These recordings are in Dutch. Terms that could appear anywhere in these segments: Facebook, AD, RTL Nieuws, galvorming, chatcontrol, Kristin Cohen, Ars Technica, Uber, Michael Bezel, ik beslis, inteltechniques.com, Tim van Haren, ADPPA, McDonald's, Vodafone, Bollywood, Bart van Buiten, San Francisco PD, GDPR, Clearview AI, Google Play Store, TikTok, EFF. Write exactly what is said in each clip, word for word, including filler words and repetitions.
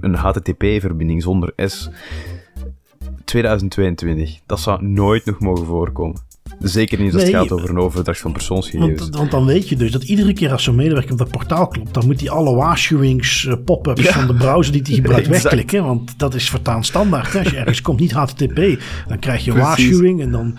Een H T T P-verbinding zonder S tweeduizend tweeëntwintig. Dat zou nooit nog mogen voorkomen. Zeker niet als nee, het gaat over een overdracht van persoonsgegevens. Want, want dan weet je dus dat iedere keer als zo'n medewerker op dat portaal klopt, dan moet hij alle waarschuwings, uh, pop-ups ja. van de browser die hij gebruikt wegklikken. Want dat is voortaan standaard. Hè? Als je ergens komt, niet H T T P, dan krijg je een waarschuwing en dan...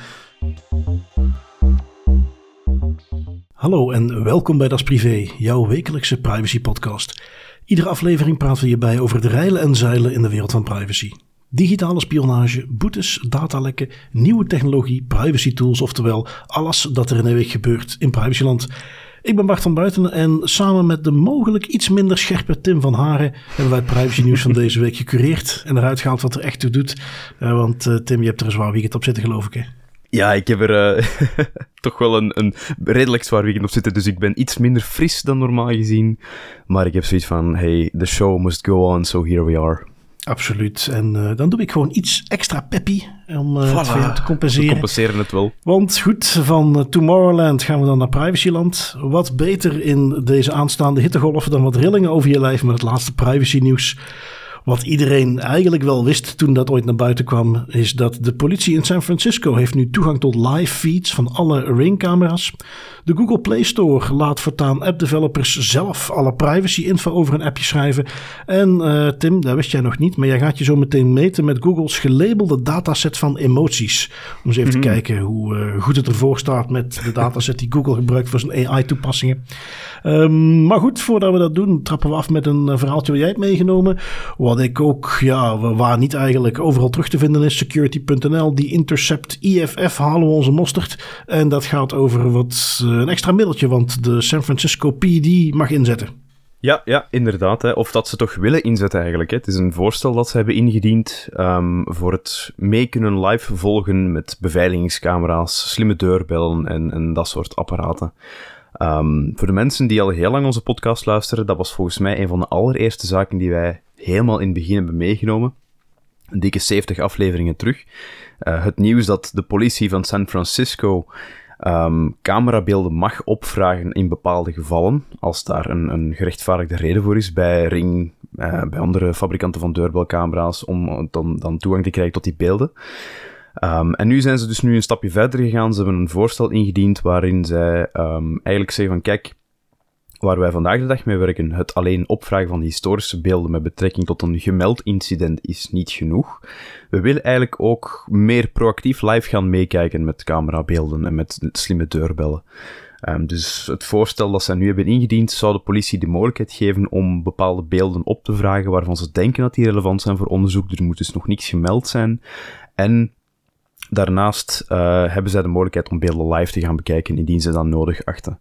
Hallo en welkom bij Das Privé, jouw wekelijkse privacy podcast. Iedere aflevering praten we hierbij over het reilen en zeilen in de wereld van privacy. Digitale spionage, boetes, datalekken, nieuwe technologie, privacy tools, oftewel alles dat er in een week gebeurt in privacyland. Ik ben Bart van Buiten en samen met de mogelijk iets minder scherpe Tim van Haren hebben wij het privacy nieuws van deze week gecureerd en eruit gehaald wat er echt toe doet. Uh, want uh, Tim, je hebt er een zwaar weekend op zitten, geloof ik, hè? Ja, ik heb er uh, toch wel een, een redelijk zwaar weekend op zitten, dus ik ben iets minder fris dan normaal gezien. Maar ik heb zoiets van, hey, the show must go on, so here we are. Absoluut. En uh, dan doe ik gewoon iets extra peppy om uh, voilà, het voor jou te compenseren. We compenseren het wel. Want goed, van uh, Tomorrowland gaan we dan naar privacyland. Wat beter in deze aanstaande hittegolf dan wat rillingen over je lijf met het laatste privacy nieuws. Wat iedereen eigenlijk wel wist toen dat ooit naar buiten kwam, is dat de politie in San Francisco heeft nu toegang tot live feeds van alle Ring-camera's. De Google Play Store laat voortaan app-developers zelf alle privacy-info over hun appje schrijven. En uh, Tim, dat wist jij nog niet, maar jij gaat je zo meteen meten met Google's gelabelde dataset van emoties. Om eens even mm-hmm. te kijken hoe uh, goed het ervoor staat met de dataset die Google gebruikt voor zijn A I-toepassingen. Um, maar goed, voordat we dat doen, trappen we af met een uh, verhaaltje wat jij hebt meegenomen. Wat ik ook, ja, waar niet eigenlijk overal terug te vinden is. security punt n l, die Intercept, E F F halen we onze mosterd. En dat gaat over wat, een extra middeltje, want de San Francisco P D mag inzetten. Ja, ja, inderdaad. Hè. Of dat ze toch willen inzetten eigenlijk. Hè. Het is een voorstel dat ze hebben ingediend um, voor het mee kunnen live volgen met beveiligingscamera's, slimme deurbellen en, en dat soort apparaten. Um, voor de mensen die al heel lang onze podcast luisteren, dat was volgens mij een van de allereerste zaken die wij helemaal in het begin hebben meegenomen. Een dikke zeventig afleveringen terug. Uh, het nieuws dat de politie van San Francisco um, camerabeelden mag opvragen in bepaalde gevallen, als daar een, een gerechtvaardigde reden voor is, bij Ring, uh, bij andere fabrikanten van deurbelcamera's, om dan, dan toegang te krijgen tot die beelden. Um, en nu zijn ze dus nu een stapje verder gegaan. Ze hebben een voorstel ingediend waarin zij um, eigenlijk zeggen van, kijk, waar wij vandaag de dag mee werken, het alleen opvragen van historische beelden met betrekking tot een gemeld incident is niet genoeg. We willen eigenlijk ook meer proactief live gaan meekijken met camerabeelden en met slimme deurbellen. Um, dus het voorstel dat zij nu hebben ingediend, zou de politie de mogelijkheid geven om bepaalde beelden op te vragen waarvan ze denken dat die relevant zijn voor onderzoek. Er moet dus nog niks gemeld zijn. En daarnaast uh, hebben zij de mogelijkheid om beelden live te gaan bekijken, indien ze dat nodig achten.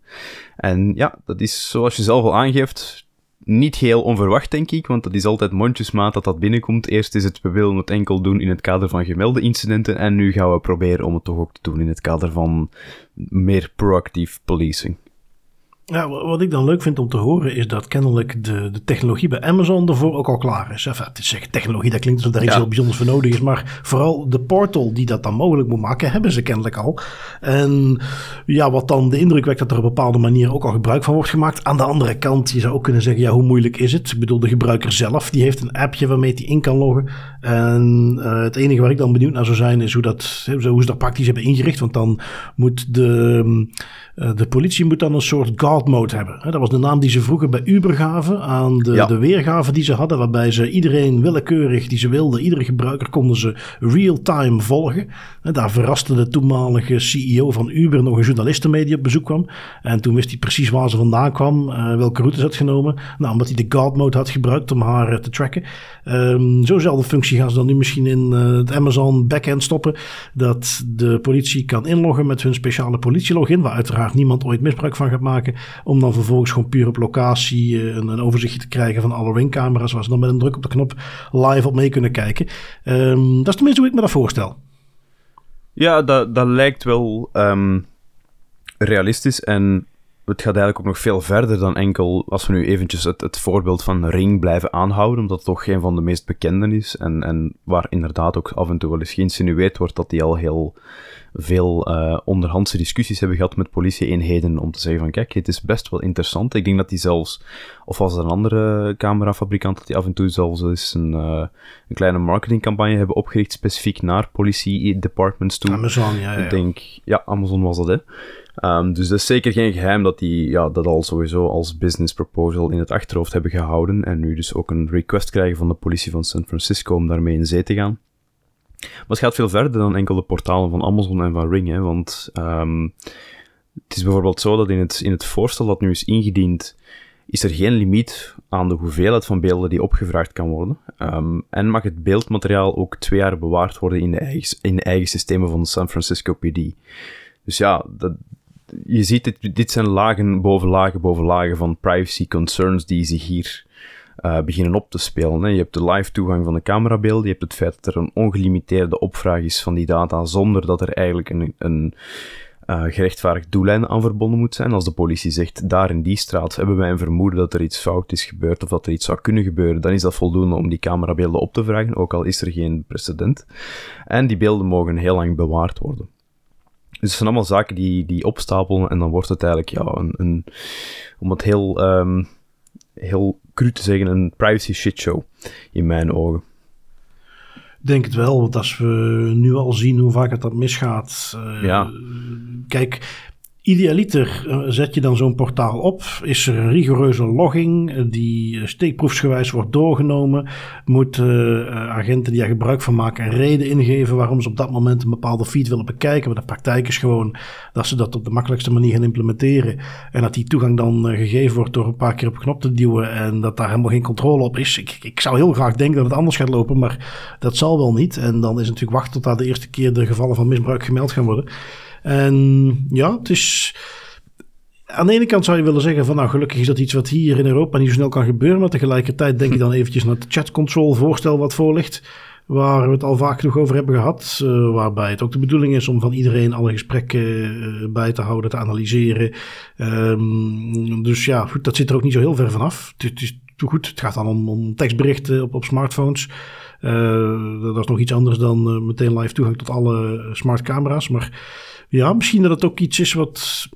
En ja, dat is, zoals je zelf al aangeeft, niet heel onverwacht, denk ik, want dat is altijd mondjesmaat dat dat binnenkomt. Eerst is het, we willen het enkel doen in het kader van gemelde incidenten, en nu gaan we proberen om het toch ook te doen in het kader van meer proactief policing. Ja, wat ik dan leuk vind om te horen is dat kennelijk de, de technologie bij Amazon ervoor ook al klaar is. Enfin, het is zeggen technologie, dat klinkt alsof daar iets ja. heel bijzonders voor nodig is. Maar vooral de portal die dat dan mogelijk moet maken, hebben ze kennelijk al. En ja, wat dan de indruk wekt dat er op een bepaalde manier ook al gebruik van wordt gemaakt. Aan de andere kant, je zou ook kunnen zeggen, ja, hoe moeilijk is het? Ik bedoel, de gebruiker zelf, die heeft een appje waarmee hij in kan loggen. En uh, het enige waar ik dan benieuwd naar zou zijn, is hoe, dat, hoe ze dat praktisch hebben ingericht. Want dan moet de, uh, de politie moet dan een soort guard mode hebben. Dat was de naam die ze vroeger bij Uber gaven aan de, ja. de weergave die ze hadden, waarbij ze iedereen willekeurig die ze wilden, iedere gebruiker konden ze real-time volgen. En daar verraste de toenmalige C E O van Uber nog een journaliste mee die op bezoek kwam. En toen wist hij precies waar ze vandaan kwam, uh, welke route ze had genomen. Nou, omdat hij de guard mode had gebruikt om haar uh, te tracken. Um, Zo'nzelfde functie gaan ze dan nu misschien in uh, het Amazon backend stoppen, dat de politie kan inloggen met hun speciale politielogin, waar uiteraard niemand ooit misbruik van gaat maken, om dan vervolgens gewoon puur op locatie een, een overzichtje te krijgen van alle ringcamera's, waar ze dan met een druk op de knop live op mee kunnen kijken. Um, dat is tenminste hoe ik me dat voorstel. Ja, dat, dat lijkt wel um, realistisch en het gaat eigenlijk ook nog veel verder dan enkel, als we nu eventjes het, het voorbeeld van Ring blijven aanhouden, omdat het toch geen van de meest bekenden is en, en waar inderdaad ook af en toe wel eens geïnsinueerd wordt dat die al heel veel uh, onderhandse discussies hebben gehad met politie-eenheden om te zeggen van kijk, dit is best wel interessant. Ik denk dat die zelfs, of als een andere camerafabrikant, dat die af en toe zelfs eens een, uh, een kleine marketingcampagne hebben opgericht specifiek naar politie-departments toe. Amazon, ja, ja. Ik denk, ja, Amazon was dat, hè. Um, dus dat is zeker geen geheim dat die ja, dat al sowieso als business proposal in het achterhoofd hebben gehouden en nu dus ook een request krijgen van de politie van San Francisco om daarmee in zee te gaan. Maar het gaat veel verder dan enkel de portalen van Amazon en van Ring, hè, want um, het is bijvoorbeeld zo dat in het, in het voorstel dat nu is ingediend, is er geen limiet aan de hoeveelheid van beelden die opgevraagd kan worden. Um, en mag het beeldmateriaal ook twee jaar bewaard worden in de eigen, in de eigen systemen van de San Francisco P D. Dus ja, dat... Je ziet, dit, dit zijn lagen boven lagen boven lagen van privacy concerns die zich hier uh, beginnen op te spelen. Hè. Je hebt de live toegang van de camerabeelden, je hebt het feit dat er een ongelimiteerde opvraag is van die data zonder dat er eigenlijk een, een uh, gerechtvaardigd doeleinde aan verbonden moet zijn. Als de politie zegt, daar in die straat hebben wij een vermoeden dat er iets fout is gebeurd of dat er iets zou kunnen gebeuren, dan is dat voldoende om die camerabeelden op te vragen, ook al is er geen precedent. En die beelden mogen heel lang bewaard worden. Dus het zijn allemaal zaken die, die opstapelen en dan wordt het eigenlijk, ja, een, een, om het heel, um, heel cru te zeggen, een privacy shitshow, in mijn ogen. Ik denk het wel, want als we nu al zien hoe vaak het dat misgaat. Uh, ja. Kijk, idealiter uh, zet je dan zo'n portaal op, is er een rigoureuze logging uh, die steekproefsgewijs wordt doorgenomen, moeten uh, agenten die er gebruik van maken een reden ingeven waarom ze op dat moment een bepaalde feed willen bekijken, maar de praktijk is gewoon dat ze dat op de makkelijkste manier gaan implementeren en dat die toegang dan uh, gegeven wordt door een paar keer op een knop te duwen en dat daar helemaal geen controle op is. Ik, ik zou heel graag denken dat het anders gaat lopen, maar dat zal wel niet en dan is het natuurlijk wachten tot daar de eerste keer de gevallen van misbruik gemeld gaan worden. En ja, het is... Aan de ene kant zou je willen zeggen van nou, gelukkig is dat iets wat hier in Europa niet zo snel kan gebeuren. Maar tegelijkertijd denk ik dan eventjes naar het chatcontrol voorstel wat voor ligt. Waar we het al vaak genoeg over hebben gehad. Uh, waarbij het ook de bedoeling is om van iedereen alle gesprekken uh, bij te houden, te analyseren. Um, dus ja, goed, dat zit er ook niet zo heel ver vanaf. Het, het is goed, het gaat dan om, om tekstberichten op, op smartphones. Uh, dat is nog iets anders dan uh, meteen live toegang tot alle smartcamera's. Maar... Ja, misschien dat het ook iets is wat...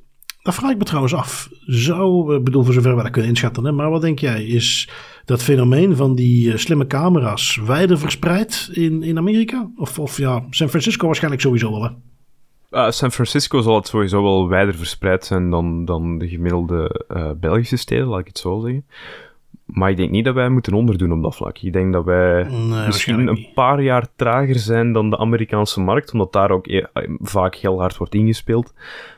Dat vraag ik me trouwens af. Zou, ik bedoel voor zover we dat kunnen inschatten... Hè, maar wat denk jij, is dat fenomeen van die slimme camera's... wijder verspreid in, in Amerika? Of, of ja, San Francisco waarschijnlijk sowieso wel, hè? Uh, San Francisco zal het sowieso wel wijder verspreid zijn... dan, dan de gemiddelde uh, Belgische steden, laat ik het zo zeggen. Maar ik denk niet dat wij moeten onderdoen op dat vlak. Ik denk dat wij nee, misschien een paar jaar trager zijn dan de Amerikaanse markt, omdat daar ook e- vaak heel hard wordt ingespeeld.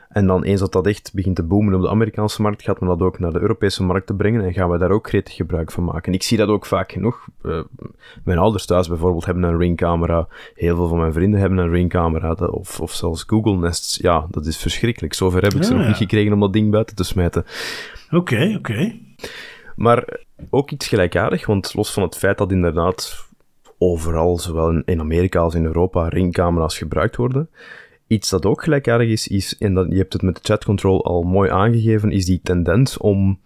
En dan eens dat dat echt begint te boomen op de Amerikaanse markt, gaat men dat ook naar de Europese markt te brengen en gaan wij daar ook gretig gebruik van maken. Ik zie dat ook vaak genoeg. Uh, mijn ouders thuis bijvoorbeeld hebben een Ring-camera. Heel veel van mijn vrienden hebben een Ring-camera. Of, of zelfs Google Nests. Ja, dat is verschrikkelijk. Zover heb ik ja, ze nog ja. niet gekregen om dat ding buiten te smijten. Oké, okay, oké. Okay. Maar ook iets gelijkaardig, want los van het feit dat inderdaad overal, zowel in Amerika als in Europa, ringcamera's gebruikt worden, iets dat ook gelijkaardig is, is en dat, je hebt het met de chatcontrol al mooi aangegeven, is die tendens om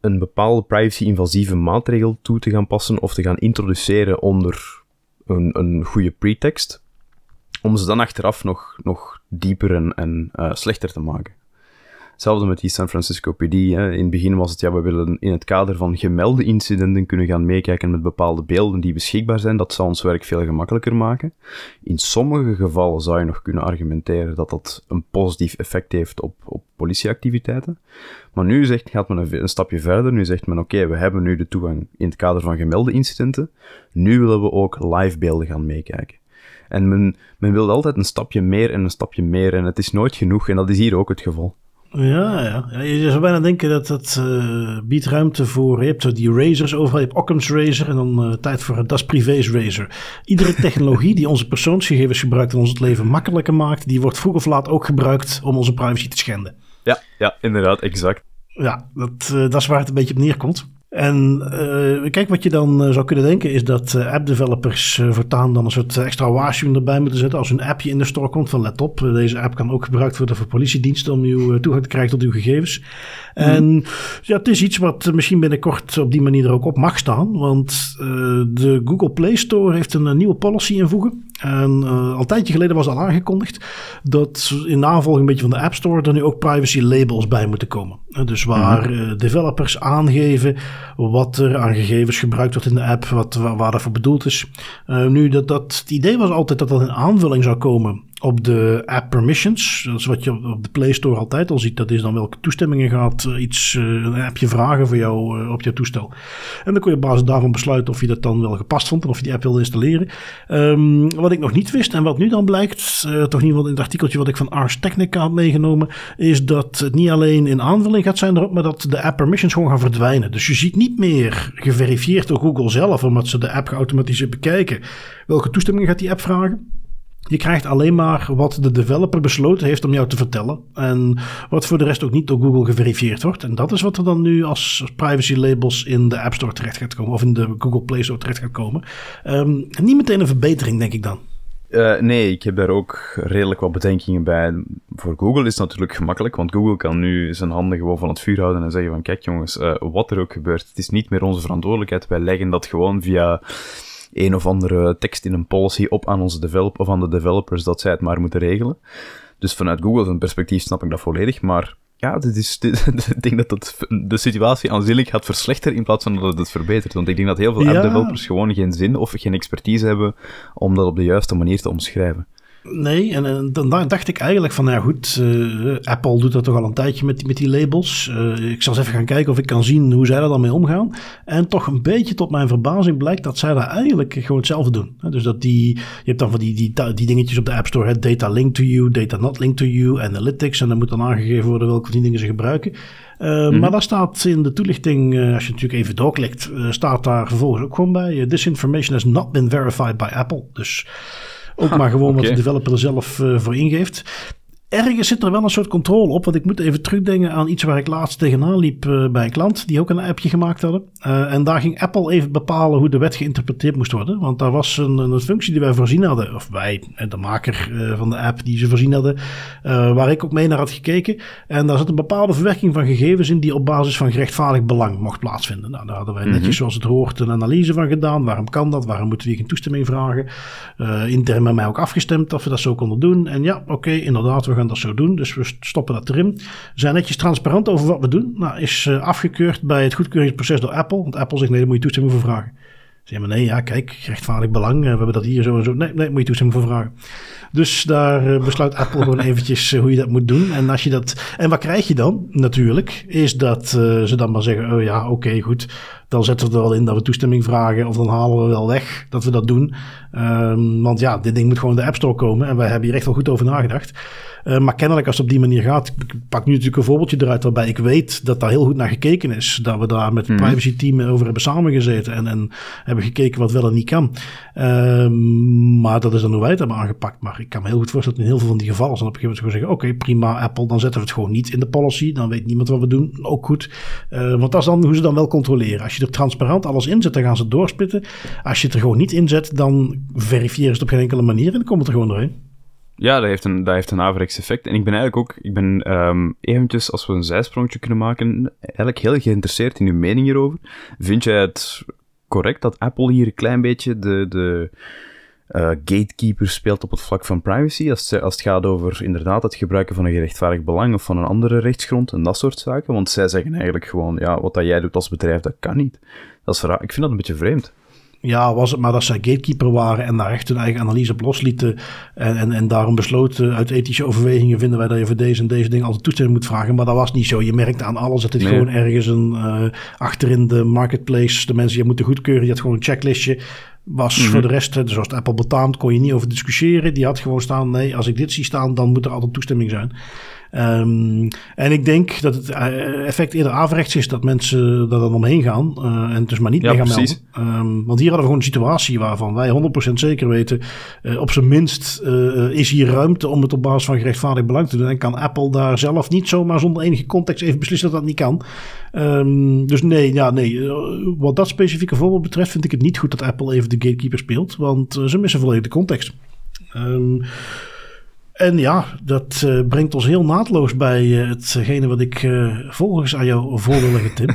een bepaalde privacy-invasieve maatregel toe te gaan passen of te gaan introduceren onder een, een goede pretext, om ze dan achteraf nog, nog dieper en, en uh, slechter te maken. Hetzelfde met die San Francisco P D. Hè. In het begin was het, ja, we willen in het kader van gemelde incidenten kunnen gaan meekijken met bepaalde beelden die beschikbaar zijn. Dat zou ons werk veel gemakkelijker maken. In sommige gevallen zou je nog kunnen argumenteren dat dat een positief effect heeft op, op politieactiviteiten. Maar nu zegt, gaat men een, een stapje verder. Nu zegt men, oké, okay, we hebben nu de toegang in het kader van gemelde incidenten. Nu willen we ook live beelden gaan meekijken. En men, men wil altijd een stapje meer en een stapje meer. En het is nooit genoeg. En dat is hier ook het geval. Ja, ja, ja. Je zou bijna denken dat dat uh, biedt ruimte voor... Je hebt die razors overal, je hebt Occam's razor... en dan uh, tijd voor Das Privé's razor. Iedere technologie die onze persoonsgegevens gebruikt... en ons het leven makkelijker maakt... die wordt vroeg of laat ook gebruikt om onze privacy te schenden. Ja, ja, inderdaad, exact. Ja, dat, uh, dat is waar het een beetje op neerkomt. En uh, kijk, wat je dan uh, zou kunnen denken is dat uh, app-developers uh, voortaan dan een soort extra waarschuwing erbij moeten zetten als een appje in de store komt van let op. Uh, deze app kan ook gebruikt worden voor politiediensten om uw uh, toegang te krijgen tot uw gegevens. Mm. En ja, het is iets wat misschien binnenkort op die manier er ook op mag staan, want uh, de Google Play Store heeft een, een nieuwe policy invoegen. En uh, al een tijdje geleden was al aangekondigd dat in navolging een beetje van de App Store er nu ook privacy labels bij moeten komen. Uh, dus waar uh, developers aangeven wat er aan gegevens gebruikt wordt in de app, wat, waar, waar dat voor bedoeld is. Uh, nu, dat, dat, het idee was altijd dat dat in aanvulling zou komen op de app permissions. Dat is wat je op de Play Store altijd al ziet. Dat is dan welke toestemmingen gaat iets, een appje vragen voor jou op jouw toestel. En dan kon je op basis daarvan besluiten of je dat dan wel gepast vond en of je die app wilde installeren. Um, wat ik nog niet wist en wat nu dan blijkt, uh, toch in ieder geval in het artikeltje wat ik van Ars Technica had meegenomen, is dat het niet alleen in aanvulling gaat zijn erop, maar dat de app permissions gewoon gaan verdwijnen. Dus je ziet niet meer geverifieerd door Google zelf, omdat ze de app geautomatiseerd bekijken, welke toestemmingen gaat die app vragen. Je krijgt alleen maar wat de developer besloten heeft om jou te vertellen. En wat voor de rest ook niet door Google geverifieerd wordt. En dat is wat er dan nu als privacy labels in de App Store terecht gaat komen. Of in de Google Play Store terecht gaat komen. Um, niet meteen een verbetering, denk ik dan. Uh, nee, ik heb daar ook redelijk wat bedenkingen bij. Voor Google is het natuurlijk gemakkelijk, want Google kan nu zijn handen gewoon van het vuur houden en zeggen van kijk jongens, uh, wat er ook gebeurt, het is niet meer onze verantwoordelijkheid. Wij leggen dat gewoon via een of andere tekst in een policy op aan onze develop of aan de developers dat zij het maar moeten regelen. Dus vanuit Google zijn perspectief snap ik dat volledig, maar ja, dit is, dit, ik denk dat, dat de situatie aanzienlijk gaat verslechteren in plaats van dat het verbetert. Want ik denk dat heel veel ja. app-developers gewoon geen zin of geen expertise hebben om dat op de juiste manier te omschrijven. Nee, en, en dan dacht ik eigenlijk van, nou ja goed, uh, Apple doet dat toch al een tijdje met die, met die labels. Uh, ik zal eens even gaan kijken of ik kan zien hoe zij daar dan mee omgaan. En toch een beetje tot mijn verbazing blijkt dat zij daar eigenlijk gewoon hetzelfde doen. Dus dat die, je hebt dan van die, die, die dingetjes op de App Store, hè, data linked to you, data not linked to you, analytics. En dan moet dan aangegeven worden welke van die dingen ze gebruiken. Uh, mm-hmm. Maar daar staat in de toelichting, uh, als je natuurlijk even doorklikt, uh, staat daar vervolgens ook gewoon bij, uh, this information has not been verified by Apple. Dus ook maar gewoon okay. Wat de developer er zelf uh, voor ingeeft. Ergens zit er wel een soort controle op, want ik moet even terugdenken aan iets waar ik laatst tegenaan liep uh, bij een klant, die ook een appje gemaakt hadden. Uh, en daar ging Apple even bepalen hoe de wet geïnterpreteerd moest worden, want daar was een, een functie die wij voorzien hadden, of wij, de maker uh, van de app die ze voorzien hadden, uh, waar ik ook mee naar had gekeken. En daar zat een bepaalde verwerking van gegevens in die op basis van gerechtvaardigd belang mocht plaatsvinden. Nou, daar hadden wij netjes, mm-hmm. zoals het hoort, een analyse van gedaan. Waarom kan dat? Waarom moeten we hier geen toestemming vragen? Uh, intern met mij ook afgestemd of we dat zo konden doen. En ja, oké, okay, inderdaad, we gaan dat zo doen, dus we stoppen dat erin. We zijn netjes transparant over wat we doen. Nou, is uh, afgekeurd bij het goedkeuringsproces door Apple. Want Apple zegt, nee, daar moet je toestemming voor vragen. Zeg maar, nee, ja, kijk, rechtvaardig belang. We hebben dat hier zo en zo. Nee, nee, moet je toestemming voor vragen. Dus daar uh, besluit Apple gewoon eventjes uh, hoe je dat moet doen. En als je dat, en wat krijg je dan, natuurlijk, is dat uh, ze dan maar zeggen, oh ja, oké, okay, goed. Dan zetten we er wel in dat we toestemming vragen. Of dan halen we wel weg dat we dat doen. Um, want ja, dit ding moet gewoon in de App Store komen. En wij hebben hier echt wel goed over nagedacht. Uh, maar kennelijk als het op die manier gaat. Ik pak nu natuurlijk een voorbeeldje eruit waarbij ik weet dat daar heel goed naar gekeken is. Dat we daar met het mm. privacy team over hebben samengezeten. En, en hebben gekeken wat wel en niet kan. Uh, maar dat is dan hoe wij het hebben aangepakt. Maar ik kan me heel goed voorstellen dat in heel veel van die gevallen dan op een gegeven moment gewoon zeggen, oké, okay, prima Apple. Dan zetten we het gewoon niet in de policy. Dan weet niemand wat we doen. Ook goed. Uh, want dat is dan hoe ze dan wel controleren. Als je er transparant alles in zet, dan gaan ze het doorspitten. Als je het er gewoon niet in zet, dan verifiëren ze het op geen enkele manier en dan komt het er gewoon doorheen. Ja, dat heeft een, dat heeft een averechts effect. En ik ben eigenlijk ook, ik ben um, eventjes, als we een zijsprongetje kunnen maken, eigenlijk heel geïnteresseerd in uw mening hierover. Vind jij het correct dat Apple hier een klein beetje de, de uh, gatekeeper speelt op het vlak van privacy? Als het, als het gaat over inderdaad het gebruiken van een gerechtvaardigd belang of van een andere rechtsgrond en dat soort zaken. Want zij zeggen eigenlijk gewoon, ja, wat dat jij doet als bedrijf, dat kan niet. Dat is raar. Ik vind dat een beetje vreemd. Ja, was het maar dat zij gatekeeper waren en daar echt hun eigen analyse op loslieten. En, en, en daarom besloten, uit ethische overwegingen vinden wij dat je voor deze en deze dingen altijd toestemming moet vragen. Maar dat was niet zo. Je merkte aan alles dat dit nee. gewoon ergens een uh, achterin de marketplace, de mensen die moeten goedkeuren, die had gewoon een checklistje. Was mm-hmm. voor de rest, dus als het Apple betaamt, kon je niet over discussiëren. Die had gewoon staan, nee, als ik dit zie staan, dan moet er altijd toestemming zijn. Um, en ik denk dat het effect eerder averechts is dat mensen daar dan omheen gaan uh, en dus maar niet ja, mee gaan precies. melden. Um, want hier hadden we gewoon een situatie waarvan wij honderd procent zeker weten, uh, op zijn minst uh, is hier ruimte om het op basis van gerechtvaardigd belang te doen. En kan Apple daar zelf niet zomaar zonder enige context even beslissen dat dat niet kan. Um, dus nee, ja, nee, wat dat specifieke voorbeeld betreft vind ik het niet goed dat Apple even de gatekeeper speelt, want uh, ze missen volledig de context. Um, en ja, dat uh, brengt ons heel naadloos bij uh, hetgene wat ik uh, volgens aan jou voor wil leggen, Tim. uh,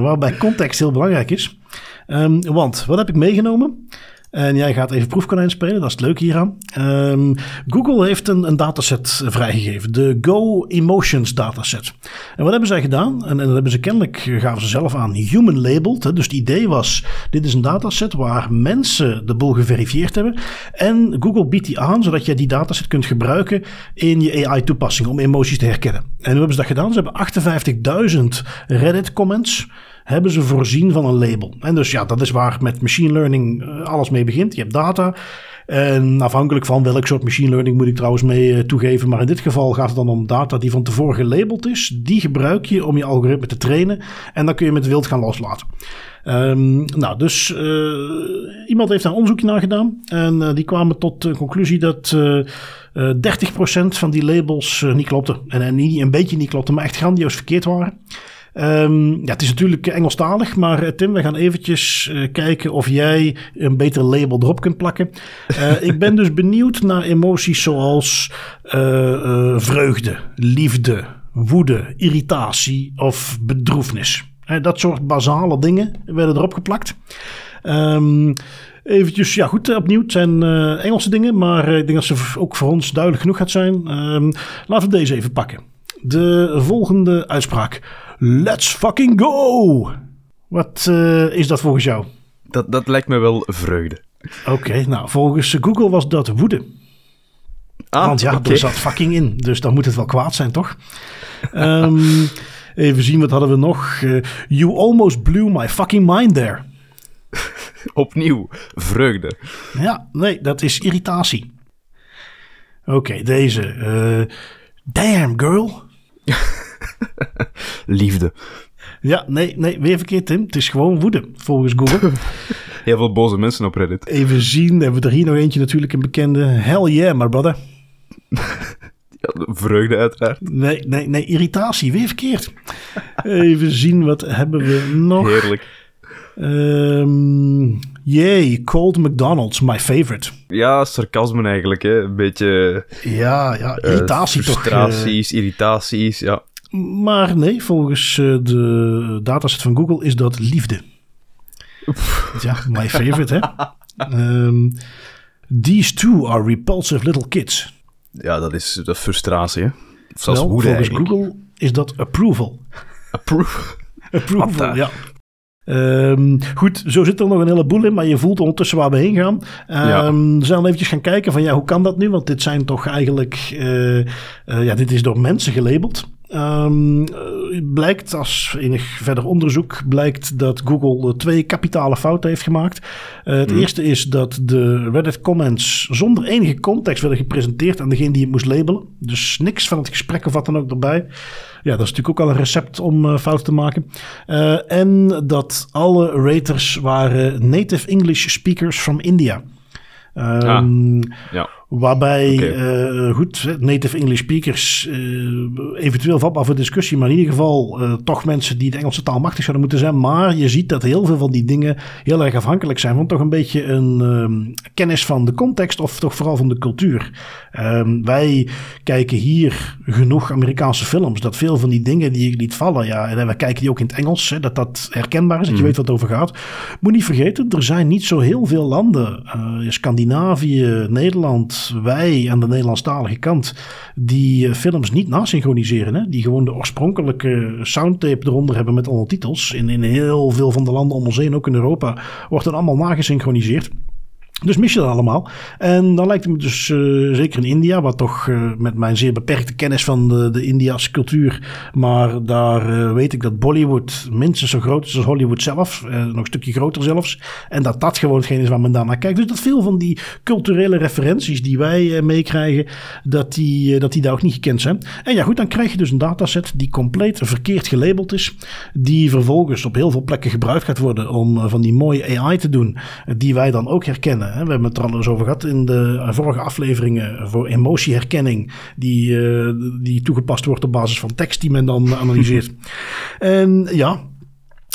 waarbij context heel belangrijk is. Um, want, wat heb ik meegenomen? En jij gaat even proefkonijn spelen, dat is het leuke hieraan. Um, Google heeft een, een dataset vrijgegeven, de Go Emotions dataset. En wat hebben zij gedaan? En, en dat hebben ze kennelijk, gaven ze zelf aan, human labeled. Hè? Dus het idee was, dit is een dataset waar mensen de boel geverifieerd hebben. En Google biedt die aan, zodat jij die dataset kunt gebruiken in je A I-toepassing om emoties te herkennen. En hoe hebben ze dat gedaan? Ze hebben achtenvijftigduizend Reddit-comments hebben ze voorzien van een label. En dus ja, dat is waar met machine learning alles mee begint. Je hebt data. En afhankelijk van welk soort machine learning moet ik trouwens mee toegeven. Maar in dit geval gaat het dan om data die van tevoren gelabeld is. Die gebruik je om je algoritme te trainen. En dan kun je met wild gaan loslaten. Um, nou, dus uh, iemand heeft daar een onderzoekje naar gedaan. En uh, die kwamen tot de conclusie dat uh, uh, dertig procent van die labels uh, niet klopten. En, en niet een beetje niet klopten, maar echt grandioos verkeerd waren. Um, ja, het is natuurlijk Engelstalig, maar Tim, we gaan eventjes uh, kijken of jij een beter label erop kunt plakken. Uh, ik ben dus benieuwd naar emoties zoals uh, uh, vreugde, liefde, woede, irritatie of bedroefnis. Uh, dat soort basale dingen werden erop geplakt. Um, eventjes, ja goed, opnieuw, het zijn uh, Engelse dingen, maar ik denk dat ze ook voor ons duidelijk genoeg gaat zijn. Um, laten we deze even pakken. De volgende uitspraak. Let's fucking go! Wat uh, is dat volgens jou? Dat, dat lijkt me wel vreugde. Oké, okay, nou, volgens Google was dat woede. Ah, want ja, okay. Er zat fucking in. Dus dan moet het wel kwaad zijn, toch? um, even zien, wat hadden we nog? Uh, you almost blew my fucking mind there. Opnieuw, vreugde. Ja, nee, dat is irritatie. Oké, okay, deze. Uh, damn, girl. Liefde. Ja, nee, nee, weer verkeerd, Tim. Het is gewoon woede, volgens Google. Heel veel boze mensen op Reddit. Even zien, hebben we er hier nog eentje natuurlijk, een bekende. Hell yeah, my brother. Ja, vreugde uiteraard. Nee, nee, nee, irritatie, weer verkeerd. Even zien, wat hebben we nog? Heerlijk. Um, yay, cold McDonald's, my favorite. Ja, sarcasme eigenlijk, hè. Een beetje... Ja, ja, irritatie uh, toch. Frustraties, uh... irritaties, ja. Maar nee, volgens de dataset van Google is dat liefde. Oef. Ja, my favorite, hè. Um, these two are repulsive little kids. Ja, dat is, dat is frustratie, hè. Zelfs Wel, volgens eigenlijk. Google is dat approval. Approval? Approval, ja. Um, goed, zo zit er nog een heleboel in, maar je voelt ondertussen waar we heen gaan. Um, ja. We zijn al eventjes gaan kijken van ja, hoe kan dat nu? Want dit zijn toch eigenlijk, uh, uh, ja, dit is door mensen gelabeld. Um, blijkt, als enig verder onderzoek, blijkt dat Google twee kapitale fouten heeft gemaakt. Uh, het mm. eerste is dat de Reddit comments zonder enige context werden gepresenteerd aan degene die het moest labelen. Dus niks van het gesprek of wat dan ook erbij. Ja, dat is natuurlijk ook al een recept om uh, fouten te maken. Uh, en dat alle raters waren native English speakers from India. Um, ah, ja. Waarbij, okay. uh, goed, native English speakers uh, eventueel vatbaar voor discussie, maar in ieder geval uh, toch mensen die de Engelse taal machtig zouden moeten zijn. Maar je ziet dat heel veel van die dingen heel erg afhankelijk zijn van toch een beetje een um, kennis van de context of toch vooral van de cultuur. Um, wij kijken hier genoeg Amerikaanse films, dat veel van die dingen die ik liet vallen, ja, en wij kijken die ook in het Engels, hè, dat dat herkenbaar is, dat mm. je weet wat het over gaat. Moet niet vergeten, er zijn niet zo heel veel landen, uh, Scandinavië, Nederland, wij aan de Nederlandstalige kant die films niet nasynchroniseren. Hè? Die gewoon de oorspronkelijke soundtape eronder hebben met ondertitels. In, in heel veel van de landen om ons heen, ook in Europa, wordt dan allemaal nagesynchroniseerd. Dus mis je dat allemaal. En dan lijkt het me dus, uh, zeker in India, wat toch uh, met mijn zeer beperkte kennis van de, de Indiase cultuur, maar daar uh, weet ik dat Bollywood minstens zo groot is als Hollywood zelf, uh, nog een stukje groter zelfs, en dat dat gewoon hetgeen is waar men daarnaar kijkt. Dus dat veel van die culturele referenties die wij uh, meekrijgen, dat die, uh, dat die daar ook niet gekend zijn. En ja goed, dan krijg je dus een dataset die compleet verkeerd gelabeld is, die vervolgens op heel veel plekken gebruikt gaat worden om uh, van die mooie A I te doen, uh, die wij dan ook herkennen. We hebben het er al eens over gehad in de vorige afleveringen voor emotieherkenning die, uh, die toegepast wordt op basis van tekst die men dan analyseert. En ja,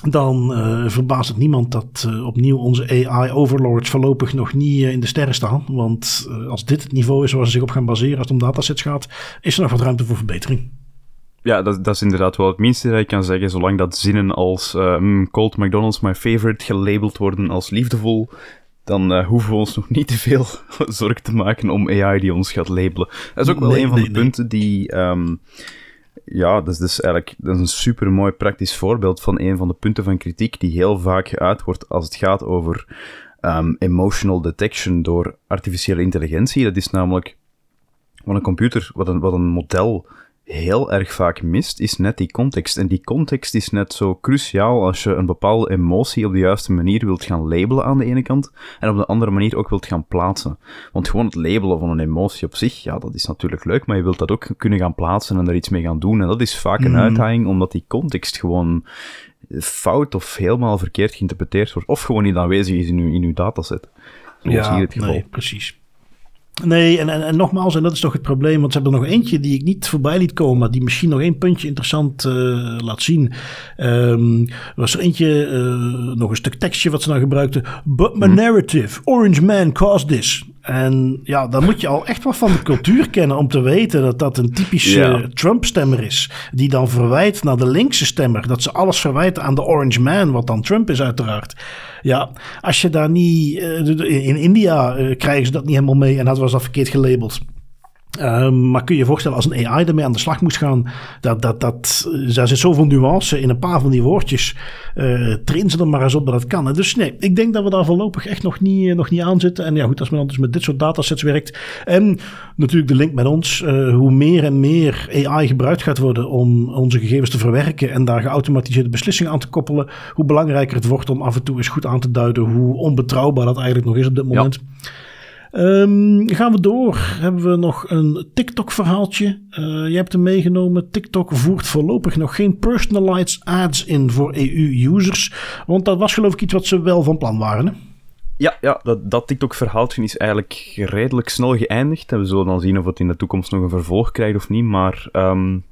dan uh, verbaast het niemand dat uh, opnieuw onze A I-overlords voorlopig nog niet uh, in de sterren staan. Want uh, als dit het niveau is waar ze zich op gaan baseren als het om datasets gaat, is er nog wat ruimte voor verbetering. Ja, dat, dat is inderdaad wel het minste dat ik kan zeggen. Zolang dat zinnen als uh, Cold McDonald's my favorite gelabeld worden als liefdevol, dan uh, hoeven we ons nog niet te veel zorgen te maken om A I die ons gaat labelen. Dat is ook wel nee, een van nee, de nee. punten die... Um, ja, dat is dus eigenlijk dat is een supermooi praktisch voorbeeld van een van de punten van kritiek die heel vaak geuit wordt als het gaat over um, emotional detection door artificiële intelligentie. Dat is namelijk wat een computer, wat een, wat een model heel erg vaak mist, is net die context. En die context is net zo cruciaal als je een bepaalde emotie op de juiste manier wilt gaan labelen aan de ene kant, en op de andere manier ook wilt gaan plaatsen. Want gewoon het labelen van een emotie op zich, ja, dat is natuurlijk leuk, maar je wilt dat ook kunnen gaan plaatsen en er iets mee gaan doen. En dat is vaak een mm. uitdaging, omdat die context gewoon fout of helemaal verkeerd geïnterpreteerd wordt, of gewoon niet aanwezig is in uw, in uw dataset. Zoals ja, hier het geval. Nee, precies. Nee, en, en, en nogmaals, en dat is toch het probleem, want ze hebben er nog eentje die ik niet voorbij liet komen, maar die misschien nog één puntje interessant uh, laat zien. Um, was er eentje, uh, nog een stuk tekstje wat ze dan gebruikten. But my narrative, Orange Man caused this. En ja, dan moet je al echt wat van de cultuur kennen om te weten dat dat een typische yeah. Trump-stemmer is. Die dan verwijt naar de linkse stemmer. Dat ze alles verwijten aan de Orange Man, wat dan Trump is uiteraard. Ja, als je daar niet... In India krijgen ze dat niet helemaal mee en dat was dat verkeerd gelabeld. Uh, maar kun je je voorstellen als een A I ermee aan de slag moest gaan, dat, dat, dat, daar zit zoveel nuance in een paar van die woordjes. Uh, train ze er maar eens op dat het kan. En dus nee, ik denk dat we daar voorlopig echt nog niet, nog niet aan zitten. En ja goed, als men dan dus met dit soort datasets werkt. En natuurlijk de link met ons, uh, hoe meer en meer A I gebruikt gaat worden om onze gegevens te verwerken en daar geautomatiseerde beslissingen aan te koppelen, hoe belangrijker het wordt om af en toe eens goed aan te duiden hoe onbetrouwbaar dat eigenlijk nog is op dit moment. Ja. Um, gaan we door. Hebben we nog een TikTok-verhaaltje. Uh, je hebt hem meegenomen. TikTok voert voorlopig nog geen personalized ads in voor E U-users. Want dat was geloof ik iets wat ze wel van plan waren, hè? Ja, ja dat, dat TikTok-verhaaltje is eigenlijk redelijk snel geëindigd. En we zullen dan zien of het in de toekomst nog een vervolg krijgt of niet. Maar um,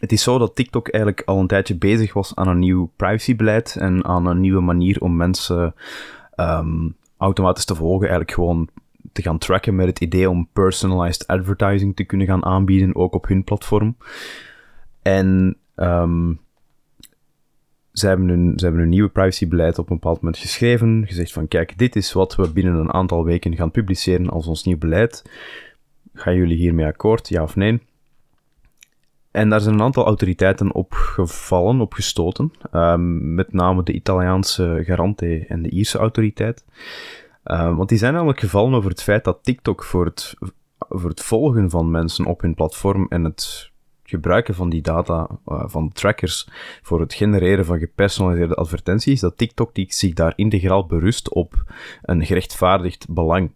het is zo dat TikTok eigenlijk al een tijdje bezig was aan een nieuw privacybeleid. En aan een nieuwe manier om mensen um, automatisch te volgen. Eigenlijk gewoon te gaan tracken met het idee om personalized advertising te kunnen gaan aanbieden, ook op hun platform. En um, ze hebben hun, ze hebben hun nieuwe privacybeleid op een bepaald moment geschreven, gezegd van kijk, dit is wat we binnen een aantal weken gaan publiceren als ons nieuw beleid. Gaan jullie hiermee akkoord, ja of nee? En daar zijn een aantal autoriteiten op gevallen, op gestoten. Um, met name de Italiaanse Garante en de Ierse autoriteit. Uh, want die zijn namelijk gevallen over het feit dat TikTok voor het, voor het volgen van mensen op hun platform en het gebruiken van die data, uh, van trackers, voor het genereren van gepersonaliseerde advertenties, dat TikTok die zich daar integraal berust op een gerechtvaardigd belang.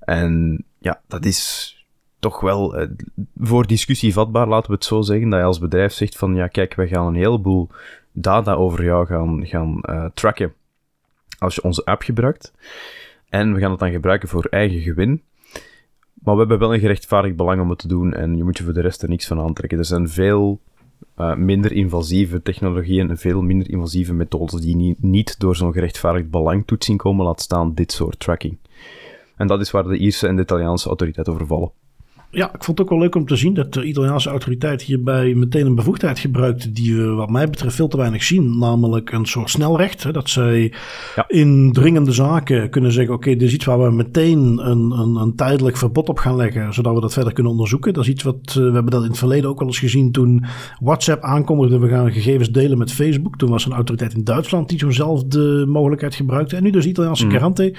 En ja, dat is toch wel uh, voor discussie vatbaar, laten we het zo zeggen, dat je als bedrijf zegt van ja, kijk, wij gaan een heleboel data over jou gaan, gaan uh, tracken als je onze app gebruikt. En we gaan het dan gebruiken voor eigen gewin. Maar we hebben wel een gerechtvaardigd belang om het te doen. En je moet je voor de rest er niks van aantrekken. Er zijn veel uh, minder invasieve technologieën en veel minder invasieve methodes die ni- niet door zo'n gerechtvaardigd belang toetsing komen, laat staan dit soort tracking. En dat is waar de Ierse en de Italiaanse autoriteit over vallen. Ja, ik vond het ook wel leuk om te zien dat de Italiaanse autoriteit hierbij meteen een bevoegdheid gebruikt die we wat mij betreft veel te weinig zien. Namelijk een soort snelrecht. Hè, dat zij ja. in dringende zaken kunnen zeggen, oké, okay, dit is iets waar we meteen een, een, een tijdelijk verbod op gaan leggen, zodat we dat verder kunnen onderzoeken. Dat is iets wat, we hebben dat in het verleden ook al eens gezien toen WhatsApp aankondigde, we gaan gegevens delen met Facebook. Toen was een autoriteit in Duitsland die zo'nzelfde mogelijkheid gebruikte. En nu dus de Italiaanse Garante. Mm.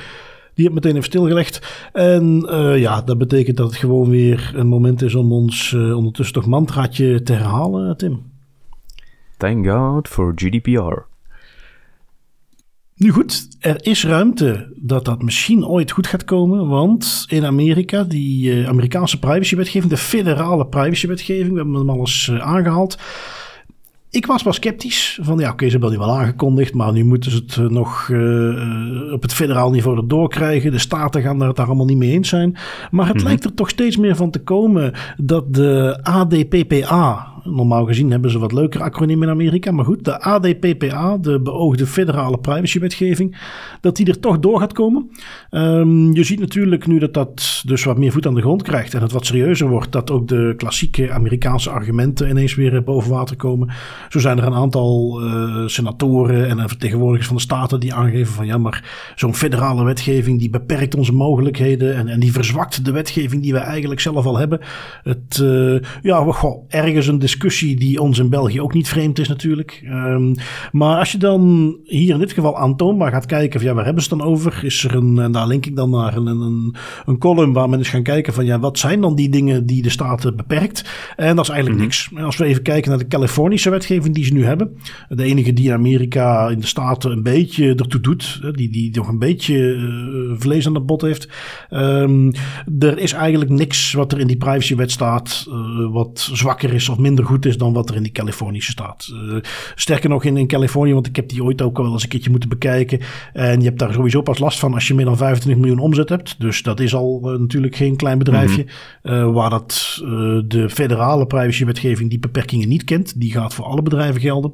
die het meteen heeft stilgelegd. En uh, ja, dat betekent dat het gewoon weer een moment is om ons uh, ondertussen toch mantraatje te herhalen, Tim. Thank God for G D P R. Nu goed, er is ruimte dat dat misschien ooit goed gaat komen, want in Amerika, die uh, Amerikaanse privacywetgeving, de federale privacywetgeving, we hebben hem al eens uh, aangehaald. Ik was wel sceptisch van, ja oké, okay, ze hebben die wel aangekondigd, maar nu moeten ze het nog uh, op het federaal niveau erdoor krijgen. De staten gaan daar, daar allemaal niet mee eens zijn. Maar het mm-hmm. lijkt er toch steeds meer van te komen dat de A D P P A, normaal gezien hebben ze wat leukere acroniemen in Amerika, maar goed, de A D P P A, de beoogde federale privacywetgeving, dat die er toch door gaat komen. Um, je ziet natuurlijk nu dat dat dus wat meer voet aan de grond krijgt en het wat serieuzer wordt, dat ook de klassieke Amerikaanse argumenten ineens weer boven water komen. Zo zijn er een aantal uh, senatoren en vertegenwoordigers van de staten die aangeven van ja, maar zo'n federale wetgeving die beperkt onze mogelijkheden en, en die verzwakt de wetgeving die we eigenlijk zelf al hebben. Het, uh, ja, goh, ergens een discussie die ons in België ook niet vreemd is natuurlijk. Um, maar als je dan hier in dit geval aantoonbaar gaat kijken van ja, waar hebben ze het dan over? Is er een, en daar link ik dan naar een, een, een column waar men eens gaan kijken van ja, wat zijn dan die dingen die de staten beperkt? En dat is eigenlijk niks. En als we even kijken naar de Californische wetgeving die ze nu hebben. De enige die in Amerika in de staten een beetje ertoe doet. Die, die nog een beetje uh, vlees aan de bot heeft. Um, er is eigenlijk niks wat er in die privacywet staat uh, wat zwakker is of minder goed is dan wat er in die Californische staat. Uh, sterker nog in, in Californië, want ik heb die ooit ook wel eens een keertje moeten bekijken. En je hebt daar sowieso pas last van als je meer dan vijfentwintig miljoen omzet hebt. Dus dat is al uh, natuurlijk geen klein bedrijfje. Mm-hmm. Uh, waar dat uh, de federale privacywetgeving die beperkingen niet kent. Die gaat voor alle bedrijven gelden.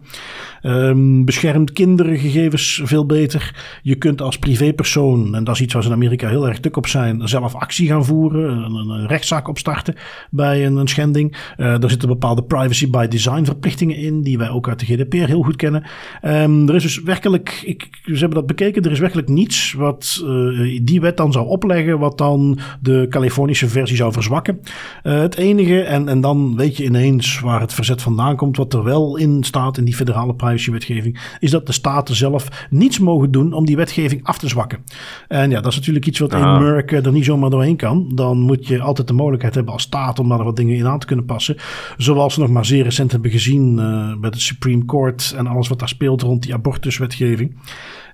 Um, beschermt kindergegevens veel beter. Je kunt als privépersoon, en dat is iets waar ze in Amerika heel erg tuk op zijn, zelf actie gaan voeren, een, een rechtszaak opstarten bij een, een schending. Uh, daar zitten bepaalde privacy by design verplichtingen in, die wij ook uit de G D P R heel goed kennen. Um, er is dus werkelijk, ik, ze hebben dat bekeken, er is werkelijk niets wat uh, die wet dan zou opleggen, wat dan de Californische versie zou verzwakken. Uh, het enige, en, en dan weet je ineens waar het verzet vandaan komt, wat er wel in staat in die federale privacywetgeving, is dat de staten zelf niets mogen doen om die wetgeving af te zwakken. En ja, dat is natuurlijk iets wat ah. in Merck er niet zomaar doorheen kan. Dan moet je altijd de mogelijkheid hebben als staat om daar wat dingen in aan te kunnen passen. Zoals we nog maar zeer recent hebben gezien uh, met het Supreme Court en alles wat daar speelt rond die abortuswetgeving.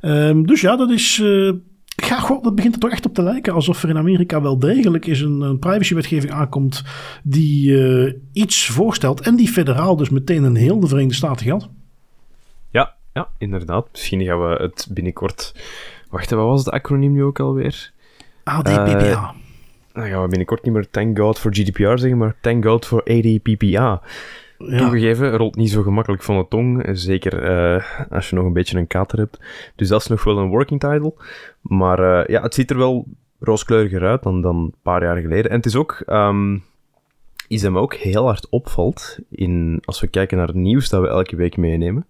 Um, dus ja, dat is... Uh, Ja, god, dat begint er toch echt op te lijken alsof er in Amerika wel degelijk is een, een privacywetgeving aankomt die uh, iets voorstelt en die federaal dus meteen in heel de Verenigde Staten geldt. Ja, ja, inderdaad. Misschien gaan we het binnenkort... Wacht, wat was het acroniem nu ook alweer? A D P P A. Uh, dan gaan we binnenkort niet meer thank God for G D P R zeggen, maar thank God for A D P P A. Ja. Toegegeven, rolt niet zo gemakkelijk van de tong. Zeker uh, als je nog een beetje een kater hebt. Dus dat is nog wel een working title. Maar uh, ja, het ziet er wel rooskleuriger uit dan, dan een paar jaar geleden. En het is ook... Um, iets dat me ook heel hard opvalt, in, als we kijken naar het nieuws dat we elke week meenemen,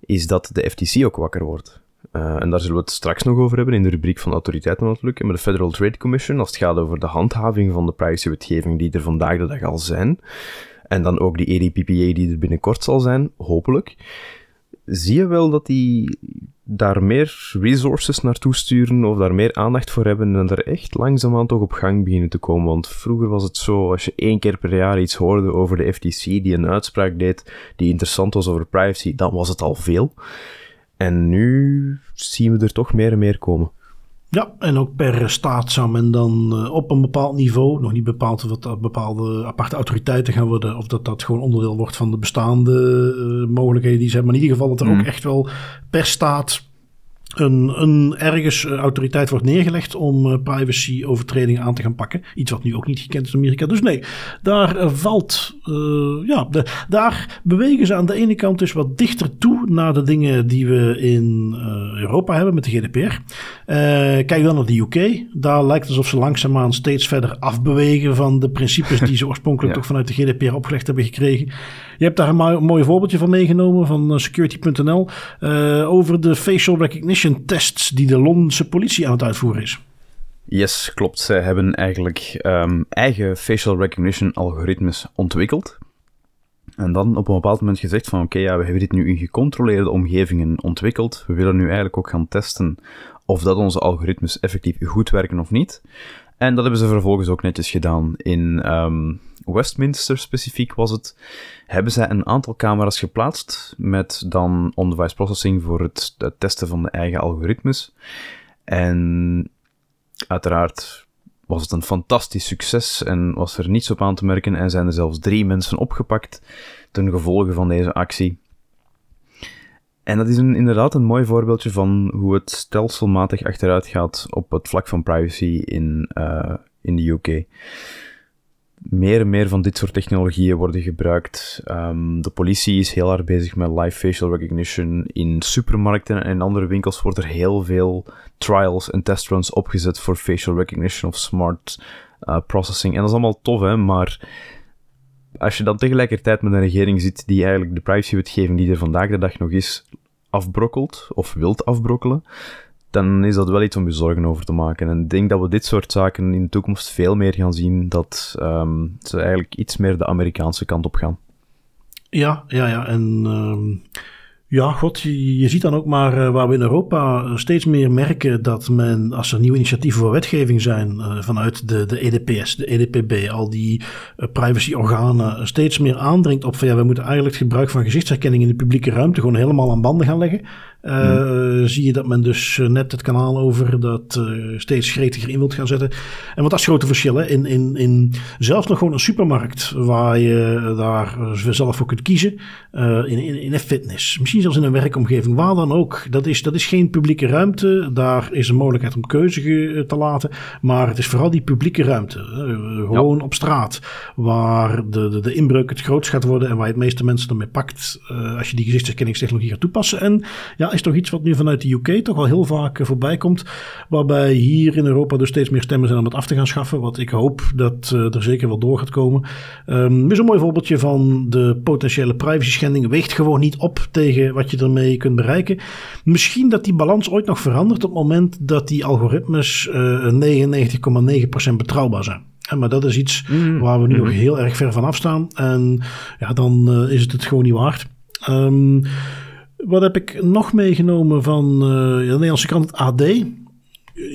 is dat de F T C ook wakker wordt. Uh, en daar zullen we het straks nog over hebben, in de rubriek van autoriteiten natuurlijk. En met de Federal Trade Commission, als het gaat over de handhaving van de privacywetgeving die er vandaag de dag al zijn... En dan ook die E D P B die er binnenkort zal zijn, hopelijk. Zie je wel dat die daar meer resources naartoe sturen of daar meer aandacht voor hebben en er echt langzaamaan toch op gang beginnen te komen? Want vroeger was het zo, als je één keer per jaar iets hoorde over de F T C die een uitspraak deed die interessant was over privacy, dan was het al veel. En nu zien we er toch meer en meer komen. Ja, en ook per staat zou men dan uh, op een bepaald niveau, nog niet bepaald of dat bepaalde aparte autoriteiten gaan worden, of dat dat gewoon onderdeel wordt van de bestaande uh, mogelijkheden die ze hebben. Maar in ieder geval dat er mm. ook echt wel per staat een, een ergens uh, autoriteit wordt neergelegd om uh, privacy overtredingen aan te gaan pakken. Iets wat nu ook niet gekend is in Amerika. Dus nee, daar uh, valt, uh, ja, de, daar bewegen ze aan de ene kant dus wat dichter toe naar de dingen die we in uh, Europa hebben met de G D P R. Uh, kijk dan naar de U K. Daar lijkt alsof ze langzaamaan steeds verder afbewegen van de principes die ze oorspronkelijk ja. toch vanuit de G D P R opgelegd hebben gekregen. Je hebt daar een mooi, een mooi voorbeeldje van meegenomen van uh, security punt n l uh, over de facial recognition tests die de Londense politie aan het uitvoeren is. Yes, klopt. Zij hebben eigenlijk um, eigen facial recognition algoritmes ontwikkeld. En dan op een bepaald moment gezegd van oké, okay, ja, we hebben dit nu in gecontroleerde omgevingen ontwikkeld. We willen nu eigenlijk ook gaan testen of dat onze algoritmes effectief goed werken of niet. En dat hebben ze vervolgens ook netjes gedaan. In um, Westminster specifiek was het, hebben zij een aantal camera's geplaatst met dan on-device processing voor het, het testen van de eigen algoritmes. En uiteraard was het een fantastisch succes en was er niets op aan te merken en zijn er zelfs drie mensen opgepakt ten gevolge van deze actie. En dat is een, inderdaad een mooi voorbeeldje van hoe het stelselmatig achteruit gaat op het vlak van privacy in, uh, in de U K. Meer en meer van dit soort technologieën worden gebruikt. Um, de politie is heel hard bezig met live facial recognition. In supermarkten en in andere winkels wordt er heel veel trials en testruns opgezet voor facial recognition of smart uh, processing. En dat is allemaal tof, hè, maar als je dan tegelijkertijd met een regering zit die eigenlijk de privacywetgeving die er vandaag de dag nog is afbrokkelt of wilt afbrokkelen, dan is dat wel iets om je zorgen over te maken. En ik denk dat we dit soort zaken in de toekomst veel meer gaan zien, dat um, ze eigenlijk iets meer de Amerikaanse kant op gaan. Ja, ja, ja. En um, ja, god, je, je ziet dan ook maar uh, waar we in Europa steeds meer merken dat men, als er nieuwe initiatieven voor wetgeving zijn, uh, vanuit de, de E D P S, de E D P B, al die uh, privacyorganen, steeds meer aandringt op van ja, we moeten eigenlijk het gebruik van gezichtsherkenning in de publieke ruimte gewoon helemaal aan banden gaan leggen. Uh, hmm. Zie je dat men dus net het kanaal over dat uh, steeds gretiger in wilt gaan zetten. En want dat is het grote verschil. Hè? In, in, in zelfs nog gewoon een supermarkt waar je daar zelf voor kunt kiezen. Uh, in, in, in een fitness. Misschien zelfs in een werkomgeving. Waar dan ook. Dat is, dat is geen publieke ruimte. Daar is een mogelijkheid om keuze ge, te laten. Maar het is vooral die publieke ruimte. Uh, gewoon ja. op straat. Waar de, de, de inbreuk het grootst gaat worden. En waar je het meeste mensen ermee pakt. Uh, als je die gezichtsherkenningstechnologie gaat toepassen. En ja, is toch iets wat nu vanuit de U K toch wel heel vaak voorbij komt, waarbij hier in Europa dus steeds meer stemmen zijn om het af te gaan schaffen, wat ik hoop dat uh, er zeker wel door gaat komen. Um, dus een mooi voorbeeldje van de potentiële privacy schending weegt gewoon niet op tegen wat je ermee kunt bereiken. Misschien dat die balans ooit nog verandert op het moment dat die algoritmes uh, negenennegentig komma negen procent betrouwbaar zijn. Maar dat is iets mm. waar we nu mm. nog heel erg ver van afstaan en ja, dan uh, is het het gewoon niet waard. Um, Wat heb ik nog meegenomen van uh, de Nederlandse krant A D?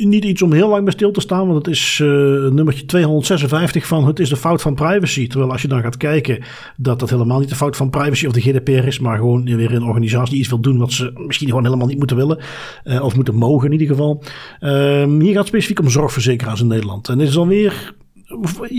Niet iets om heel lang bij stil te staan, want het is uh, nummertje tweehonderdzesenvijftig van het is de fout van privacy. Terwijl als je dan gaat kijken dat dat helemaal niet de fout van privacy of de G D P R is, maar gewoon weer een organisatie die iets wil doen wat ze misschien gewoon helemaal niet moeten willen. Uh, of moeten mogen in ieder geval. Uh, hier gaat het specifiek om zorgverzekeraars in Nederland. En dit is alweer...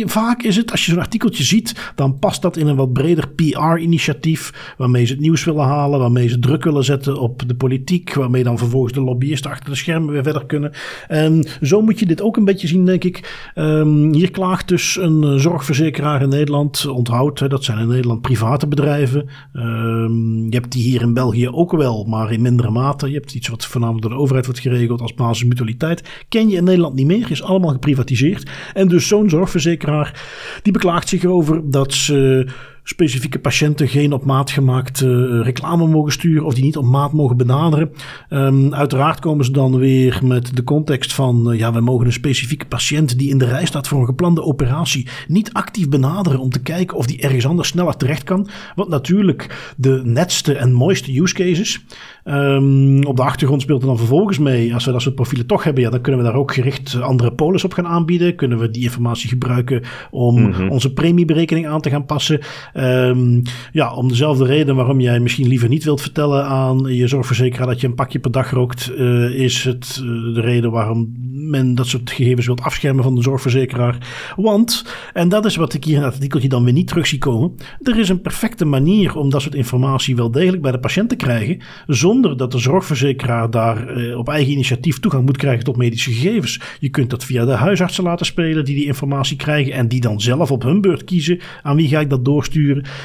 Vaak is het, als je zo'n artikeltje ziet, dan past dat in een wat breder P R-initiatief, waarmee ze het nieuws willen halen, waarmee ze druk willen zetten op de politiek, waarmee dan vervolgens de lobbyisten achter de schermen weer verder kunnen. En zo moet je dit ook een beetje zien, denk ik. Um, hier klaagt dus een zorgverzekeraar in Nederland, onthoud, hè, dat zijn in Nederland private bedrijven. Um, je hebt die hier in België ook wel, maar in mindere mate. Je hebt iets wat voornamelijk door de overheid wordt geregeld als basis mutualiteit. Ken je in Nederland niet meer, is allemaal geprivatiseerd. En dus zo'n zorg Zorgverzekeraar, die beklaagt zich over dat ze uh, specifieke patiënten geen op maat gemaakte uh, reclame mogen sturen of die niet op maat mogen benaderen. Um, uiteraard komen ze dan weer met de context van uh, ja, we mogen een specifieke patiënt die in de rij staat voor een geplande operatie niet actief benaderen om te kijken of die ergens anders sneller terecht kan. Wat natuurlijk de netste en mooiste use cases. Um, op de achtergrond speelt er dan vervolgens mee, als we dat soort profielen toch hebben, ja, dan kunnen we daar ook gericht andere polissen op gaan aanbieden. Kunnen we die informatie gebruiken om mm-hmm. onze premieberekening aan te gaan passen. Um, ja, om dezelfde reden waarom jij misschien liever niet wilt vertellen aan je zorgverzekeraar dat je een pakje per dag rookt, uh, is het uh, de reden waarom men dat soort gegevens wilt afschermen van de zorgverzekeraar. Want, en dat is wat ik hier in het artikeltje dan weer niet terug zie komen, er is een perfecte manier om dat soort informatie wel degelijk bij de patiënt te krijgen, zonder dat de zorgverzekeraar daar uh, op eigen initiatief toegang moet krijgen tot medische gegevens. Je kunt dat via de huisartsen laten spelen die die informatie krijgen en die dan zelf op hun beurt kiezen aan wie ga ik dat doorsturen.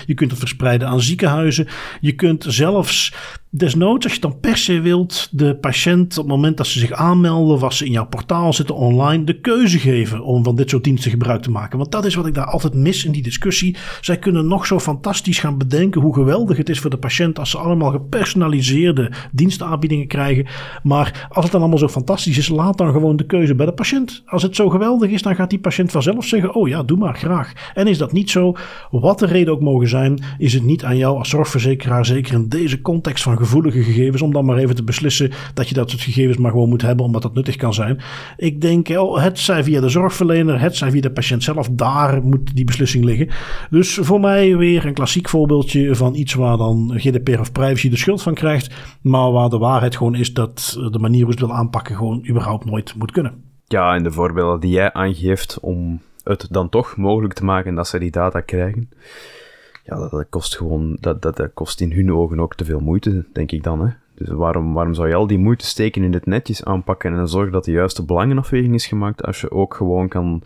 Je kunt het verspreiden aan ziekenhuizen. Je kunt zelfs Desnoods, als je dan per se wilt, de patiënt op het moment dat ze zich aanmelden of als ze in jouw portaal zitten online, de keuze geven om van dit soort diensten gebruik te maken. Want dat is wat ik daar altijd mis in die discussie. Zij kunnen nog zo fantastisch gaan bedenken hoe geweldig het is voor de patiënt als ze allemaal gepersonaliseerde dienstaanbiedingen krijgen. Maar als het dan allemaal zo fantastisch is, laat dan gewoon de keuze bij de patiënt. Als het zo geweldig is, dan gaat die patiënt vanzelf zeggen, oh ja, doe maar, graag. En is dat niet zo, wat de reden ook mogen zijn, is het niet aan jou als zorgverzekeraar, zeker in deze context van gevoelige gegevens, om dan maar even te beslissen dat je dat soort gegevens maar gewoon moet hebben, omdat dat nuttig kan zijn. Ik denk, oh, het zij via de zorgverlener, het zij via de patiënt zelf, daar moet die beslissing liggen. Dus voor mij weer een klassiek voorbeeldje van iets waar dan G D P R of privacy de schuld van krijgt, maar waar de waarheid gewoon is dat de manier hoe ze het wil aanpakken gewoon überhaupt nooit moet kunnen. Ja, en de voorbeelden die jij aangeeft om het dan toch mogelijk te maken dat ze die data krijgen, ja, dat, dat kost gewoon, dat, dat, dat kost in hun ogen ook te veel moeite, denk ik dan, hè. Dus waarom, waarom zou je al die moeite steken in het netjes aanpakken en dan zorgen dat de juiste belangenafweging is gemaakt, als je ook gewoon kan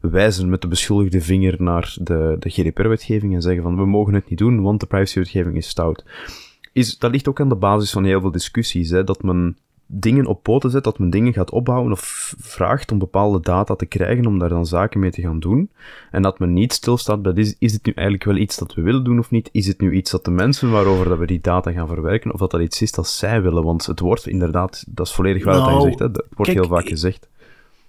wijzen met de beschuldigde vinger naar de, de G D P R-wetgeving en zeggen van, we mogen het niet doen, want de privacywetgeving is stout. Is, dat ligt ook aan de basis van heel veel discussies, hè, dat men dingen op poten zet, dat men dingen gaat opbouwen of vraagt om bepaalde data te krijgen om daar dan zaken mee te gaan doen. En dat men niet stilstaat bij, is, is dit nu eigenlijk wel iets dat we willen doen of niet? Is het nu iets dat de mensen waarover dat we die data gaan verwerken, of dat dat iets is dat zij willen? Want het wordt inderdaad, dat is volledig waar nou, wat hij zegt, hè? Dat wordt kijk, heel vaak gezegd.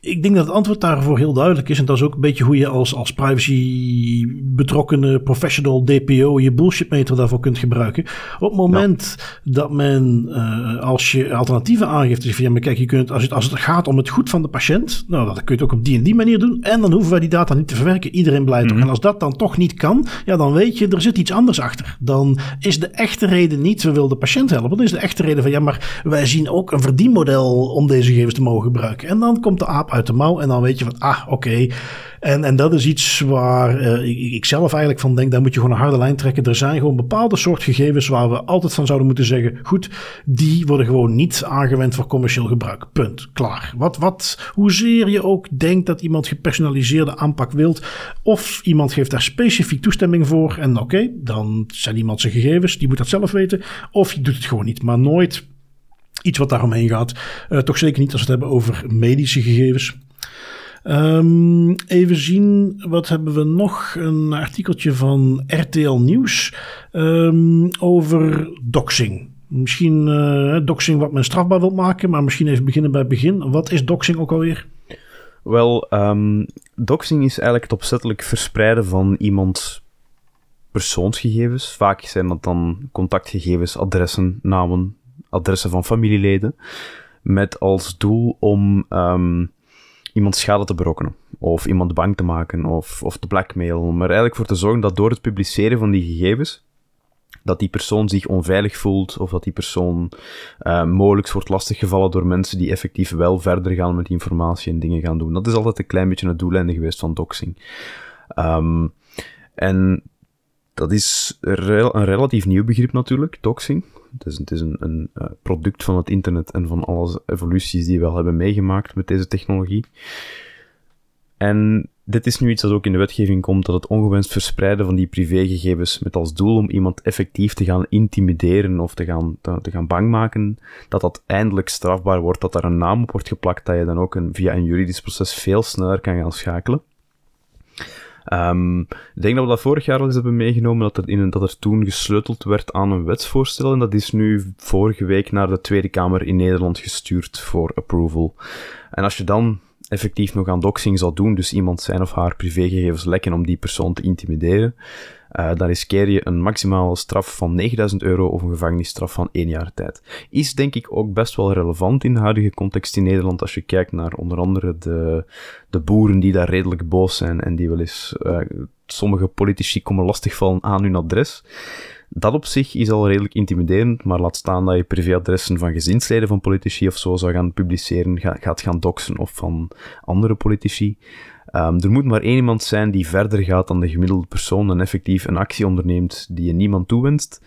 Ik denk dat het antwoord daarvoor heel duidelijk is. En dat is ook een beetje hoe je als, als privacy betrokkene professional D P O je bullshitmeter daarvoor kunt gebruiken. Op het moment ja. dat men, uh, als je alternatieven aangeeft, dus via, maar kijk, je kunt, als, het, als het gaat om het goed van de patiënt, nou, dat kun je het ook op die en die manier doen. En dan hoeven wij die data niet te verwerken. Iedereen blijft mm-hmm. toch. En als dat dan toch niet kan, ja, dan weet je, er zit iets anders achter. Dan is de echte reden niet, we willen de patiënt helpen. Dan is de echte reden van, ja, maar wij zien ook een verdienmodel om deze gegevens te mogen gebruiken. En dan komt de aap uit de mouw en dan weet je van, ah, oké. Okay. En, en dat is iets waar uh, ik zelf eigenlijk van denk, daar moet je gewoon een harde lijn trekken. Er zijn gewoon bepaalde soort gegevens waar we altijd van zouden moeten zeggen, goed, die worden gewoon niet aangewend voor commercieel gebruik. Punt. Klaar. Wat, wat, hoezeer je ook denkt dat iemand gepersonaliseerde aanpak wilt, of iemand geeft daar specifiek toestemming voor en oké, okay, dan zijn iemand zijn gegevens, die moet dat zelf weten, of je doet het gewoon niet, maar nooit iets wat daaromheen gaat. Uh, toch zeker niet als we het hebben over medische gegevens. Um, even zien, wat hebben we nog? Een artikeltje van R T L Nieuws um, over doxing. Misschien uh, doxing wat men strafbaar wil maken, maar misschien even beginnen bij het begin. Wat is doxing ook alweer? Wel, um, doxing is eigenlijk het opzettelijk verspreiden van iemands persoonsgegevens. Vaak zijn dat dan contactgegevens, adressen, namen, adressen van familieleden, met als doel om um, iemand schade te berokkenen, of iemand bang te maken, of, of te blackmailen, maar eigenlijk voor te zorgen dat door het publiceren van die gegevens, dat die persoon zich onveilig voelt, of dat die persoon uh, mogelijk wordt lastiggevallen door mensen die effectief wel verder gaan met die informatie en dingen gaan doen. Dat is altijd een klein beetje het doeleinde geweest van doxing. Um, en dat is re- een relatief nieuw begrip natuurlijk, doxing. Dus het is een, een product van het internet en van alle evoluties die we al hebben meegemaakt met deze technologie. En dit is nu iets dat ook in de wetgeving komt, dat het ongewenst verspreiden van die privégegevens met als doel om iemand effectief te gaan intimideren of te gaan, te, te gaan bang maken, dat dat eindelijk strafbaar wordt, dat daar een naam op wordt geplakt, dat je dan ook een, via een juridisch proces veel sneller kan gaan schakelen. Um, ik denk dat we dat vorig jaar al eens hebben meegenomen, dat er, in, dat er toen gesleuteld werd aan een wetsvoorstel en dat is nu vorige week naar de Tweede Kamer in Nederland gestuurd voor approval. En als je dan effectief nog aan doxing zou doen, dus iemand zijn of haar privégegevens lekken om die persoon te intimideren, uh, dan riskeer je een maximale straf van negenduizend euro of een gevangenisstraf van één jaar tijd. Is denk ik ook best wel relevant in de huidige context in Nederland, als je kijkt naar onder andere de, de boeren die daar redelijk boos zijn en die wel eens, uh, sommige politici komen lastigvallen aan hun adres. Dat op zich is al redelijk intimiderend, maar laat staan dat je privéadressen van gezinsleden van politici of zo zou gaan publiceren, gaat gaan doxen of van andere politici. Um, er moet maar één iemand zijn die verder gaat dan de gemiddelde persoon en effectief een actie onderneemt die je niemand toewenst.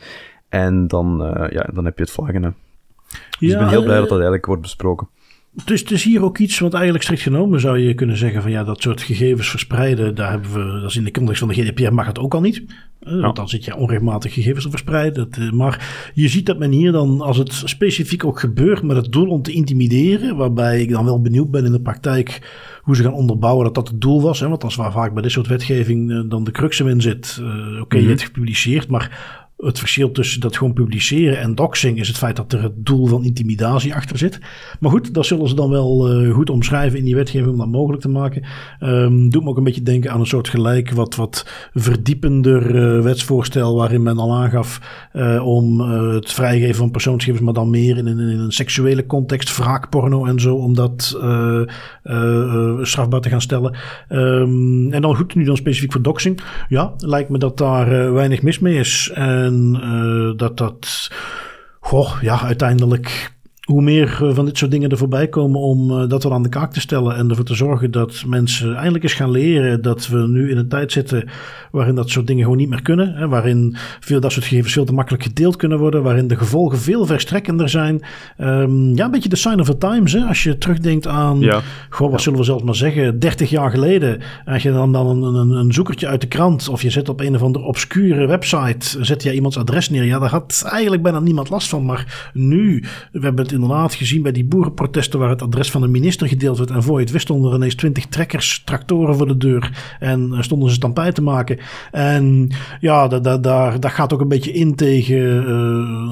En dan, uh, ja, dan heb je het vlaggen. Hè. Dus ja, ik ben heel blij dat dat eigenlijk wordt besproken. Dus het is hier ook iets, want eigenlijk strikt genomen zou je kunnen zeggen van ja, dat soort gegevens verspreiden, daar hebben we, dat is in de context van de G D P R mag het ook al niet. Uh, ja. Want dan zit je onrechtmatig gegevens te verspreiden. Dat, uh, maar je ziet dat men hier dan, als het specifiek ook gebeurt met het doel om te intimideren, waarbij ik dan wel benieuwd ben in de praktijk hoe ze gaan onderbouwen dat dat het doel was. Hè, want dat is waar vaak bij dit soort wetgeving uh, dan de crux in zit. Uh, Oké, okay, mm-hmm. je hebt gepubliceerd, maar het verschil tussen dat gewoon publiceren en doxing is het feit dat er het doel van intimidatie achter zit. Maar goed, dat zullen ze dan wel uh, goed omschrijven in die wetgeving om dat mogelijk te maken. Um, doet me ook een beetje denken aan een soort gelijk wat, wat verdiepender uh, wetsvoorstel waarin men al aangaf uh, om uh, het vrijgeven van persoonsgegevens, maar dan meer in, in, in een seksuele context, wraakporno en zo, om dat uh, uh, strafbaar te gaan stellen. Um, en dan goed, nu dan specifiek voor doxing. Ja, lijkt me dat daar uh, weinig mis mee is. En En uh, dat dat, goh, ja, uiteindelijk, hoe meer uh, van dit soort dingen er voorbij komen om uh, dat wel aan de kaak te stellen en ervoor te zorgen dat mensen eindelijk eens gaan leren dat we nu in een tijd zitten waarin dat soort dingen gewoon niet meer kunnen. Hè, waarin veel dat soort gegevens veel te makkelijk gedeeld kunnen worden, waarin de gevolgen veel verstrekkender zijn. Um, ja, een beetje de sign of the times. Hè, als je terugdenkt aan, ja. goh, wat ja. zullen we zelfs maar zeggen, dertig jaar geleden. Als je dan, dan een, een, een zoekertje uit de krant of je zet op een of andere obscure website, zet je iemands adres neer. Ja, daar had eigenlijk bijna niemand last van. Maar nu, we hebben het inderdaad gezien bij die boerenprotesten waar het adres van de minister gedeeld werd en voor je het wist stonden er ineens twintig trekkers, tractoren voor de deur en stonden ze stampij te maken. En ja, dat da, da, da gaat ook een beetje in tegen uh,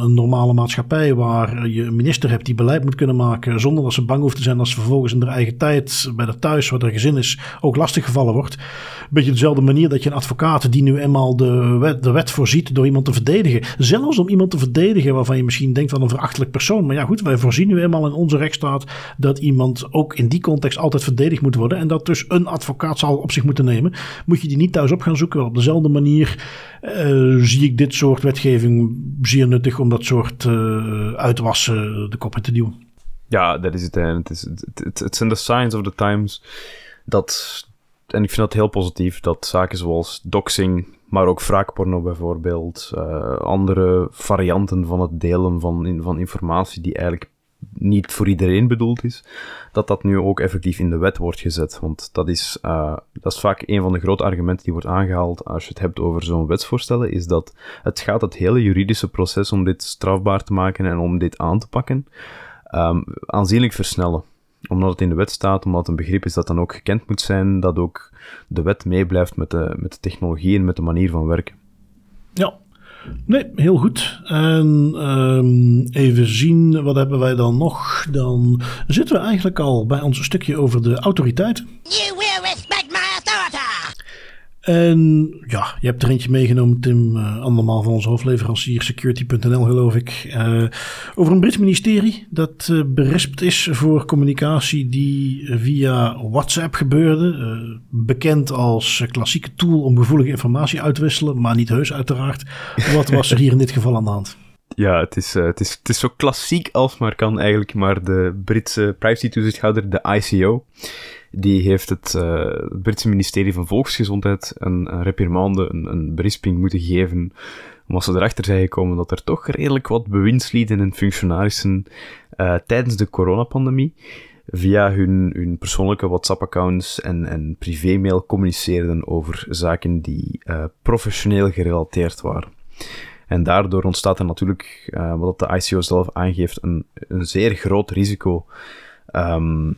een normale maatschappij waar je een minister hebt die beleid moet kunnen maken zonder dat ze bang hoeft te zijn als ze vervolgens in haar eigen tijd bij haar thuis, waar haar gezin is, ook lastig gevallen wordt. Een beetje dezelfde manier dat je een advocaat die nu eenmaal de wet, de wet voorziet door iemand te verdedigen. Zelfs om iemand te verdedigen waarvan je misschien denkt van een verachtelijk persoon, maar ja goed, wij voorzien nu eenmaal in onze rechtsstaat dat iemand ook in die context altijd verdedigd moet worden en dat dus een advocaat zal op zich moeten nemen. Moet je die niet thuis op gaan zoeken? Wel, op dezelfde manier uh, zie ik dit soort wetgeving zeer nuttig om dat soort uh, uitwassen de kop in te duwen. Ja, dat is het. Het zijn de signs of the times. Dat, en ik vind dat heel positief dat zaken zoals doxing, maar ook wraakporno bijvoorbeeld, uh, andere varianten van het delen van, in, van informatie die eigenlijk niet voor iedereen bedoeld is, dat dat nu ook effectief in de wet wordt gezet. Want dat is, uh, dat is vaak een van de grote argumenten die wordt aangehaald als je het hebt over zo'n wetsvoorstellen, is dat het gaat het hele juridische proces om dit strafbaar te maken en om dit aan te pakken, um, aanzienlijk versnellen. Omdat het in de wet staat, omdat het een begrip is dat dan ook gekend moet zijn, dat ook de wet meeblijft met de, met de technologie en met de manier van werken. Ja, nee, heel goed. En um, even zien, wat hebben wij dan nog? Dan zitten we eigenlijk al bij ons stukje over de autoriteit. You will respect my authority! En ja, je hebt er eentje meegenomen, Tim, uh, andermaal van onze hoofdleverancier security punt n l, geloof ik. Uh, over een Brits ministerie dat uh, berispt is voor communicatie die via WhatsApp gebeurde. Uh, bekend als klassieke tool om gevoelige informatie uit te wisselen, maar niet heus uiteraard. Wat was er hier in dit geval aan de hand? Ja, het is, uh, het is, het is zo klassiek als maar kan eigenlijk, maar de Britse privacy-toezichthouder, de I C O... die heeft het, uh, het Britse ministerie van Volksgezondheid een, een reprimande, een, een berisping moeten geven, omdat ze erachter zijn gekomen dat er toch redelijk wat bewindslieden en functionarissen uh, tijdens de coronapandemie via hun, hun persoonlijke WhatsApp-accounts en, en privémail communiceerden over zaken die uh, professioneel gerelateerd waren. En daardoor ontstaat er natuurlijk, uh, wat de I C O zelf aangeeft, een, een zeer groot risico Um,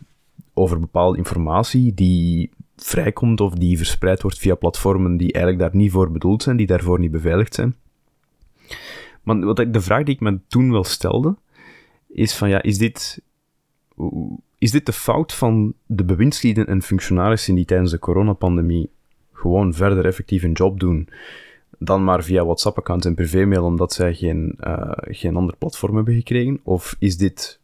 over bepaalde informatie die vrijkomt of die verspreid wordt via platformen die eigenlijk daar niet voor bedoeld zijn, die daarvoor niet beveiligd zijn. Maar wat ik, de vraag die ik me toen wel stelde, is van ja, is dit, is dit de fout van de bewindslieden en functionarissen die tijdens de coronapandemie gewoon verder effectief hun job doen, dan maar via WhatsApp-accounts en privémail omdat zij geen, uh, geen ander platform hebben gekregen? Of is dit,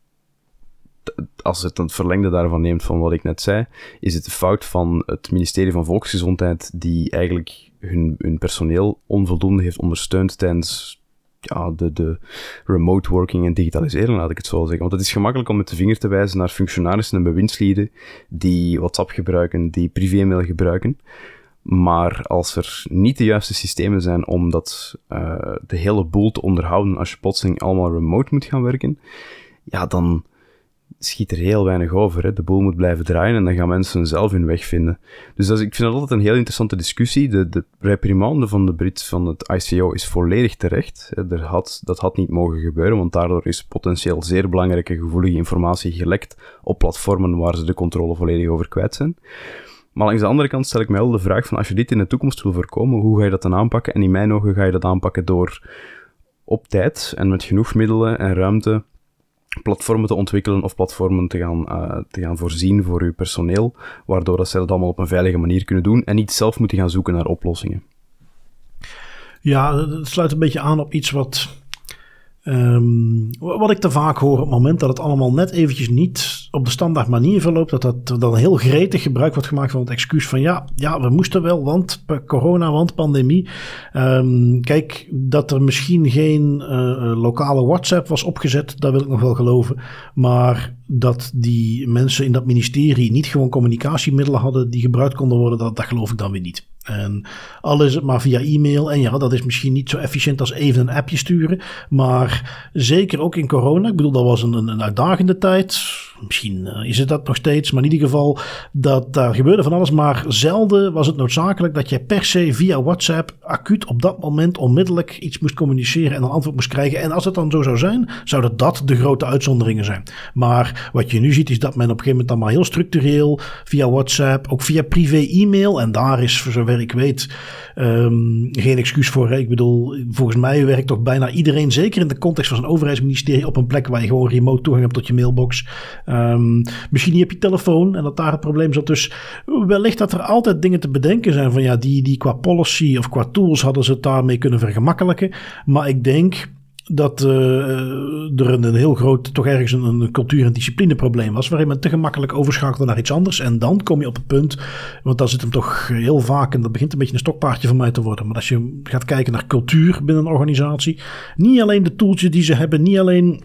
als het een verlengde daarvan neemt van wat ik net zei, is het de fout van het ministerie van Volksgezondheid die eigenlijk hun, hun personeel onvoldoende heeft ondersteund tijdens ja, de, de remote working en digitalisering, laat ik het zo zeggen. Want het is gemakkelijk om met de vinger te wijzen naar functionarissen en bewindslieden die WhatsApp gebruiken, die privémail gebruiken. Maar als er niet de juiste systemen zijn om dat, uh, de hele boel te onderhouden als je plotseling allemaal remote moet gaan werken, ja, dan schiet er heel weinig over. Hè. De boel moet blijven draaien en dan gaan mensen zelf hun weg vinden. Dus dat is, ik vind dat altijd een heel interessante discussie. De, de reprimande van de Brits van het I C O is volledig terecht. Er had, dat had niet mogen gebeuren, want daardoor is potentieel zeer belangrijke gevoelige informatie gelekt op platformen waar ze de controle volledig over kwijt zijn. Maar langs de andere kant stel ik mij wel de vraag van als je dit in de toekomst wil voorkomen, hoe ga je dat dan aanpakken? En in mijn ogen ga je dat aanpakken door op tijd en met genoeg middelen en ruimte platformen te ontwikkelen of platformen te gaan, uh, te gaan voorzien voor uw personeel, waardoor dat zij dat allemaal op een veilige manier kunnen doen en niet zelf moeten gaan zoeken naar oplossingen. Ja, dat sluit een beetje aan op iets wat, um, wat ik te vaak hoor op het moment dat het allemaal net eventjes niet op de standaard manier verloopt, dat dat dan heel gretig gebruik wordt gemaakt van het excuus van ja, ja we moesten wel, want corona, want pandemie. Um, kijk, dat er misschien geen uh, lokale WhatsApp was opgezet, daar wil ik nog wel geloven. Maar dat die mensen in dat ministerie niet gewoon communicatiemiddelen hadden die gebruikt konden worden, dat, dat geloof ik dan weer niet. En al is het maar via e-mail. En ja, dat is misschien niet zo efficiënt als even een appje sturen. Maar zeker ook in corona. Ik bedoel, dat was een, een uitdagende tijd. Misschien is het dat nog steeds. Maar in ieder geval, dat daar gebeurde van alles. Maar zelden was het noodzakelijk dat je per se via WhatsApp acuut op dat moment onmiddellijk iets moest communiceren en een antwoord moest krijgen. En als het dan zo zou zijn, zouden dat de grote uitzonderingen zijn. Maar wat je nu ziet, is dat men op een gegeven moment dan maar heel structureel via WhatsApp, ook via privé-e-mail. En daar is, voor zover ik weet, um, geen excuus voor. Hè? Ik bedoel, volgens mij werkt toch bijna iedereen, zeker in de context van een overheidsministerie, op een plek waar je gewoon remote toegang hebt tot je mailbox. Um, misschien niet op je telefoon en dat daar het probleem zat. Dus wellicht dat er altijd dingen te bedenken zijn van ja, die, die qua policy of qua tools hadden ze het daarmee kunnen vergemakkelijken. Maar ik denk dat uh, er een, een heel groot, toch ergens een, een cultuur- en disciplineprobleem was, waarin men te gemakkelijk overschakelde naar iets anders. En dan kom je op het punt, want dan zit hem toch heel vaak, en dat begint een beetje een stokpaardje van mij te worden, maar als je gaat kijken naar cultuur binnen een organisatie, niet alleen de tools die ze hebben, niet alleen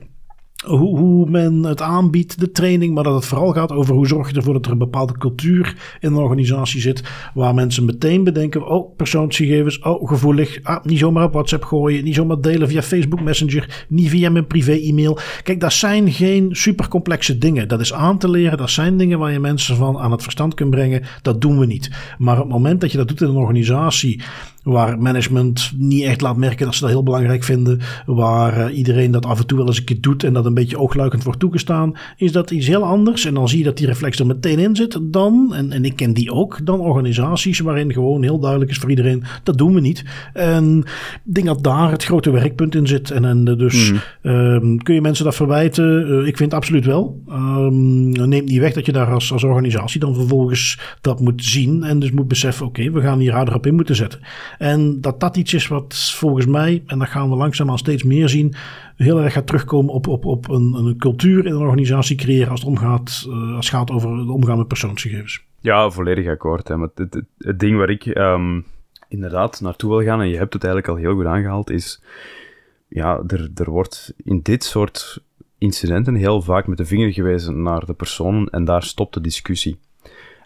hoe, hoe men het aanbiedt, de training, maar dat het vooral gaat over hoe zorg je ervoor dat er een bepaalde cultuur in een organisatie zit, waar mensen meteen bedenken, oh, persoonsgegevens, oh, gevoelig, ah, niet zomaar op WhatsApp gooien, niet zomaar delen via Facebook Messenger, niet via mijn privé-e-mail. Kijk, dat zijn geen supercomplexe dingen. Dat is aan te leren, dat zijn dingen waar je mensen van aan het verstand kunt brengen. Dat doen we niet. Maar op het moment dat je dat doet in een organisatie waar management niet echt laat merken dat ze dat heel belangrijk vinden, waar uh, iedereen dat af en toe wel eens een keer doet en dat een beetje oogluikend wordt toegestaan, is dat iets heel anders. En dan zie je dat die reflex er meteen in zit dan, en, en ik ken die ook, dan organisaties waarin gewoon heel duidelijk is voor iedereen, dat doen we niet. En ik denk dat daar het grote werkpunt in zit. En, en dus mm. um, kun je mensen dat verwijten? Uh, ik vind het absoluut wel. Um, neemt niet weg dat je daar als, als organisatie dan vervolgens dat moet zien en dus moet beseffen, oké, okay, we gaan hier harder op in moeten zetten. En dat dat iets is wat volgens mij, en dat gaan we langzaamaan steeds meer zien, heel erg gaat terugkomen op, op, op een, een cultuur in een organisatie creëren als het, omgaat, uh, als het gaat over het omgaan met persoonsgegevens. Ja, volledig akkoord. Hè. Maar het, het, het ding waar ik um, inderdaad naartoe wil gaan, en je hebt het eigenlijk al heel goed aangehaald, is, ja, er, er wordt in dit soort incidenten heel vaak met de vinger gewezen naar de personen en daar stopt de discussie.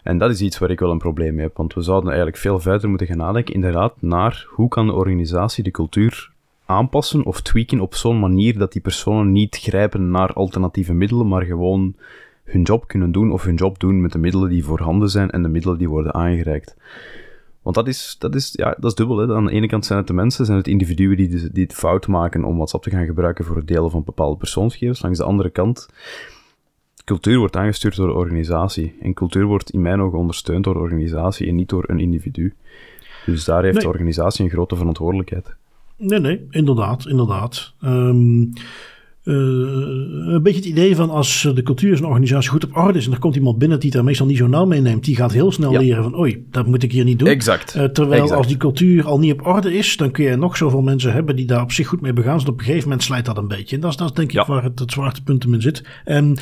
En dat is iets waar ik wel een probleem mee heb, want we zouden eigenlijk veel verder moeten gaan nadenken, inderdaad, naar hoe kan de organisatie de cultuur aanpassen of tweaken op zo'n manier dat die personen niet grijpen naar alternatieve middelen, maar gewoon hun job kunnen doen of hun job doen met de middelen die voorhanden zijn en de middelen die worden aangereikt. Want dat is, dat is, ja, dat is dubbel. Hè? Aan de ene kant zijn het de mensen, zijn het individuen die, de, die het fout maken om WhatsApp te gaan gebruiken voor het delen van bepaalde persoonsgegevens. Langs de andere kant, cultuur wordt aangestuurd door de organisatie. En cultuur wordt in mijn ogen ondersteund door de organisatie en niet door een individu. Dus daar heeft nee. de organisatie een grote verantwoordelijkheid. Nee, nee, inderdaad, inderdaad. Um, uh, een beetje het idee van als de cultuur van een organisatie goed op orde is en er komt iemand binnen die daar meestal niet zo nauw meeneemt, die gaat heel snel ja. leren van oei, dat moet ik hier niet doen. Exact. Uh, terwijl exact. Als die cultuur al niet op orde is, dan kun je nog zoveel mensen hebben die daar op zich goed mee begaan. Dus op een gegeven moment slijt dat een beetje. En dat is, dat is denk ik ja. waar het, het zwaartepunt in zit. En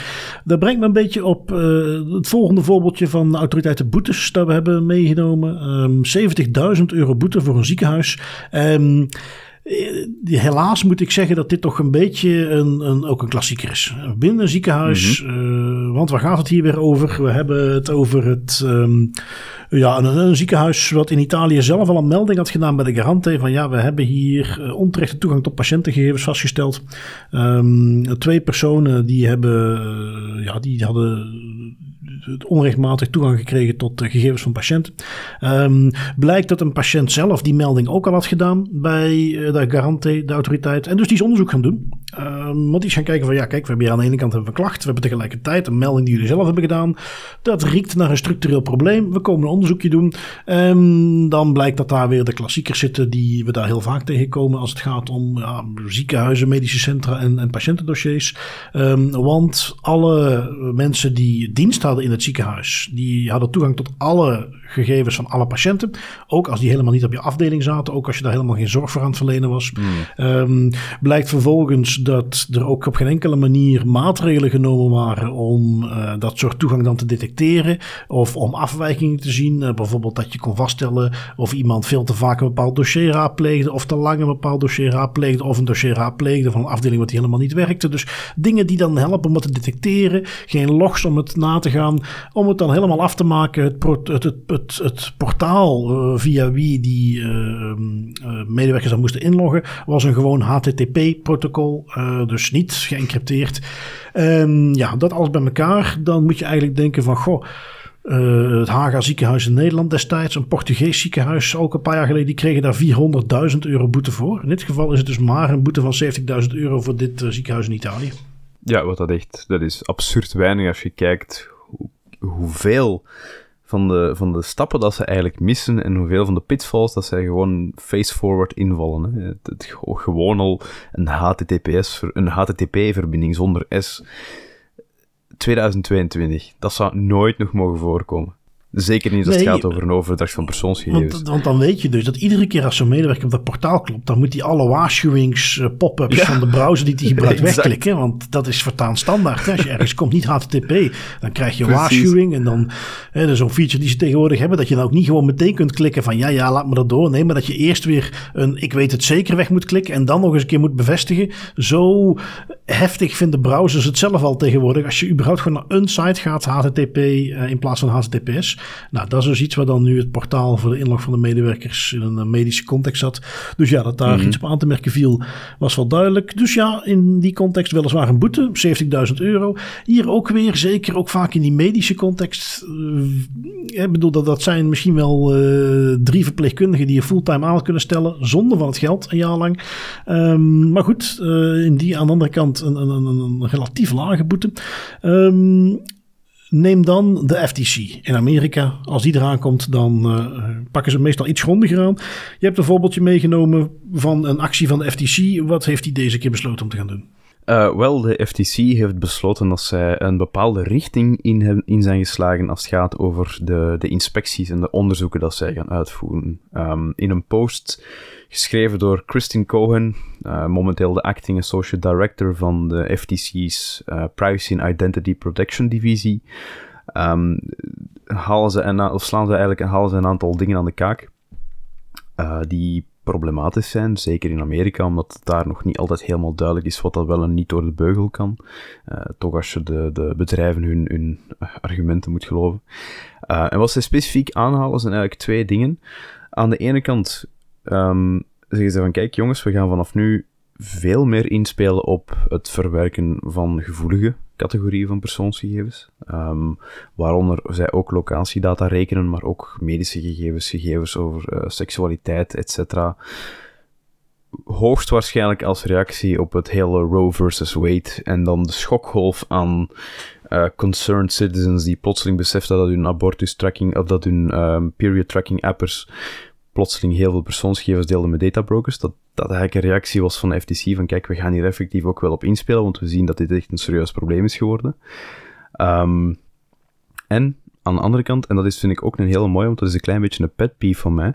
dat brengt me een beetje op uh, het volgende voorbeeldje van de autoriteiten boetes dat we hebben meegenomen. Um, zeventigduizend euro boete voor een ziekenhuis. Um, Helaas moet ik zeggen dat dit toch een beetje een, een, ook een klassieker is. Binnen een ziekenhuis, mm-hmm. uh, want waar gaat het hier weer over? We hebben het over het um, Ja, en een ziekenhuis wat in Italië zelf al een melding had gedaan bij de garante van ja, we hebben hier onterechte toegang tot patiëntengegevens vastgesteld. Um, twee personen die hebben, ja, die hadden onrechtmatig toegang gekregen tot de gegevens van patiënten. Um, blijkt dat een patiënt zelf die melding ook al had gedaan bij de garante, de autoriteit. En dus die is onderzoek gaan doen. Um, want die is gaan kijken van ja, kijk, we hebben hier aan de ene kant een klacht. We hebben tegelijkertijd een melding die jullie zelf hebben gedaan. Dat riekt naar een structureel probleem. We komen een onderzoekje doen. En dan blijkt dat daar weer de klassiekers zitten die we daar heel vaak tegenkomen als het gaat om ja, ziekenhuizen, medische centra en, en patiëntendossiers. Um, want alle mensen die dienst hadden in het ziekenhuis, die hadden toegang tot alle gegevens van alle patiënten. Ook als die helemaal niet op je afdeling zaten. Ook als je daar helemaal geen zorg voor aan het verlenen was. Mm. Um, blijkt vervolgens dat er ook op geen enkele manier maatregelen genomen waren om uh, dat soort toegang dan te detecteren. Of om afwijkingen te zien. Uh, bijvoorbeeld dat je kon vaststellen of iemand veel te vaak een bepaald dossier raadpleegde. Of te lang een bepaald dossier raadpleegde. Of een dossier raadpleegde van een afdeling wat die helemaal niet werkte. Dus dingen die dan helpen om het te detecteren. Geen logs om het na te gaan. Om het dan helemaal af te maken. Het, pro- het, het, het, het portaal uh, via wie die uh, uh, medewerkers dan moesten inloggen was een gewoon H T T P protocol. Uh, dus niet geëncrypteerd. Um, ja, dat alles bij elkaar. Dan moet je eigenlijk denken van goh, Uh, het Haga ziekenhuis in Nederland destijds, een Portugees ziekenhuis, ook een paar jaar geleden, die kregen daar vierhonderdduizend euro boete voor. In dit geval is het dus maar een boete van zeventigduizend euro voor dit uh, ziekenhuis in Italië. Ja, wat dat echt, dat is absurd weinig als je kijkt hoe, hoeveel van de, van de stappen dat ze eigenlijk missen en hoeveel van de pitfalls dat zij gewoon face-forward invallen. Hè. Het, het, gewoon al een H T T P S, een H T T P verbinding zonder S. tweeduizend tweeëntwintig, dat zou nooit nog mogen voorkomen. Zeker niet als nee, het gaat over een overdracht van persoonsgegevens. Want, want dan weet je dus dat iedere keer als zo'n medewerker op dat portaal klopt, dan moet hij alle waarschuwings, pop-ups ja. van de browser die hij gebruikt wegklikken. Want dat is voortaan standaard. Als je ergens komt, niet H T T P, dan krijg je Precies. waarschuwing. En dan, hè, dat is zo'n feature die ze tegenwoordig hebben, dat je dan ook niet gewoon meteen kunt klikken van ja, ja, laat me dat door. Nee, maar dat je eerst weer een ik weet het zeker weg moet klikken en dan nog eens een keer moet bevestigen. Zo heftig vinden browsers het zelf al tegenwoordig. Als je überhaupt gewoon naar een site gaat, H T T P in plaats van H T T P S. Nou, dat is dus iets waar dan nu het portaal voor de inlog van de medewerkers in een medische context zat. Dus ja, dat daar mm-hmm. iets op aan te merken viel, was wel duidelijk. Dus ja, in die context weliswaar een boete, zeventigduizend euro. Hier ook weer, zeker ook vaak in die medische context. Uh, ik bedoel, dat, dat zijn misschien wel uh, drie verpleegkundigen die je fulltime aan kunnen stellen, zonder van het geld, een jaar lang. Um, maar goed, uh, in die aan de andere kant een, een, een, een relatief lage boete. Um, Neem dan de F T C in Amerika. Als die eraan komt, dan uh, pakken ze meestal iets grondiger aan. Je hebt een voorbeeldje meegenomen van een actie van de F T C. Wat heeft die deze keer besloten om te gaan doen? Uh, Wel, de F T C heeft besloten dat zij een bepaalde richting in, hebben, in zijn geslagen als het gaat over de, de inspecties en de onderzoeken dat zij gaan uitvoeren. Um, in een post geschreven door Kristin Cohen, uh, momenteel de acting associate director van de F T C's uh, Privacy and Identity Protection divisie, um, halen ze een, of slaan ze eigenlijk halen ze een aantal dingen aan de kaak uh, die problematisch zijn, zeker in Amerika, omdat het daar nog niet altijd helemaal duidelijk is wat dat wel en niet door de beugel kan. Uh, toch als je de, de bedrijven hun, hun argumenten moet geloven. Uh, en wat ze specifiek aanhalen zijn eigenlijk twee dingen. Aan de ene kant um, zeggen ze van, kijk jongens, we gaan vanaf nu veel meer inspelen op het verwerken van gevoelige categorieën van persoonsgegevens, um, waaronder zij ook locatiedata rekenen, maar ook medische gegevens, gegevens over uh, seksualiteit, et cetera. Hoogstwaarschijnlijk als reactie op het hele Roe versus Wade en dan de schokgolf aan uh, concerned citizens die plotseling beseften dat hun abortus tracking, of dat hun um, period tracking appers plotseling heel veel persoonsgegevens deelden met databrokers, dat dat eigenlijk een reactie was van de F T C van kijk, we gaan hier effectief ook wel op inspelen, want we zien dat dit echt een serieus probleem is geworden. Um, en aan de andere kant, en dat is vind ik ook een hele mooie, want dat is een klein beetje een pet peeve van mij,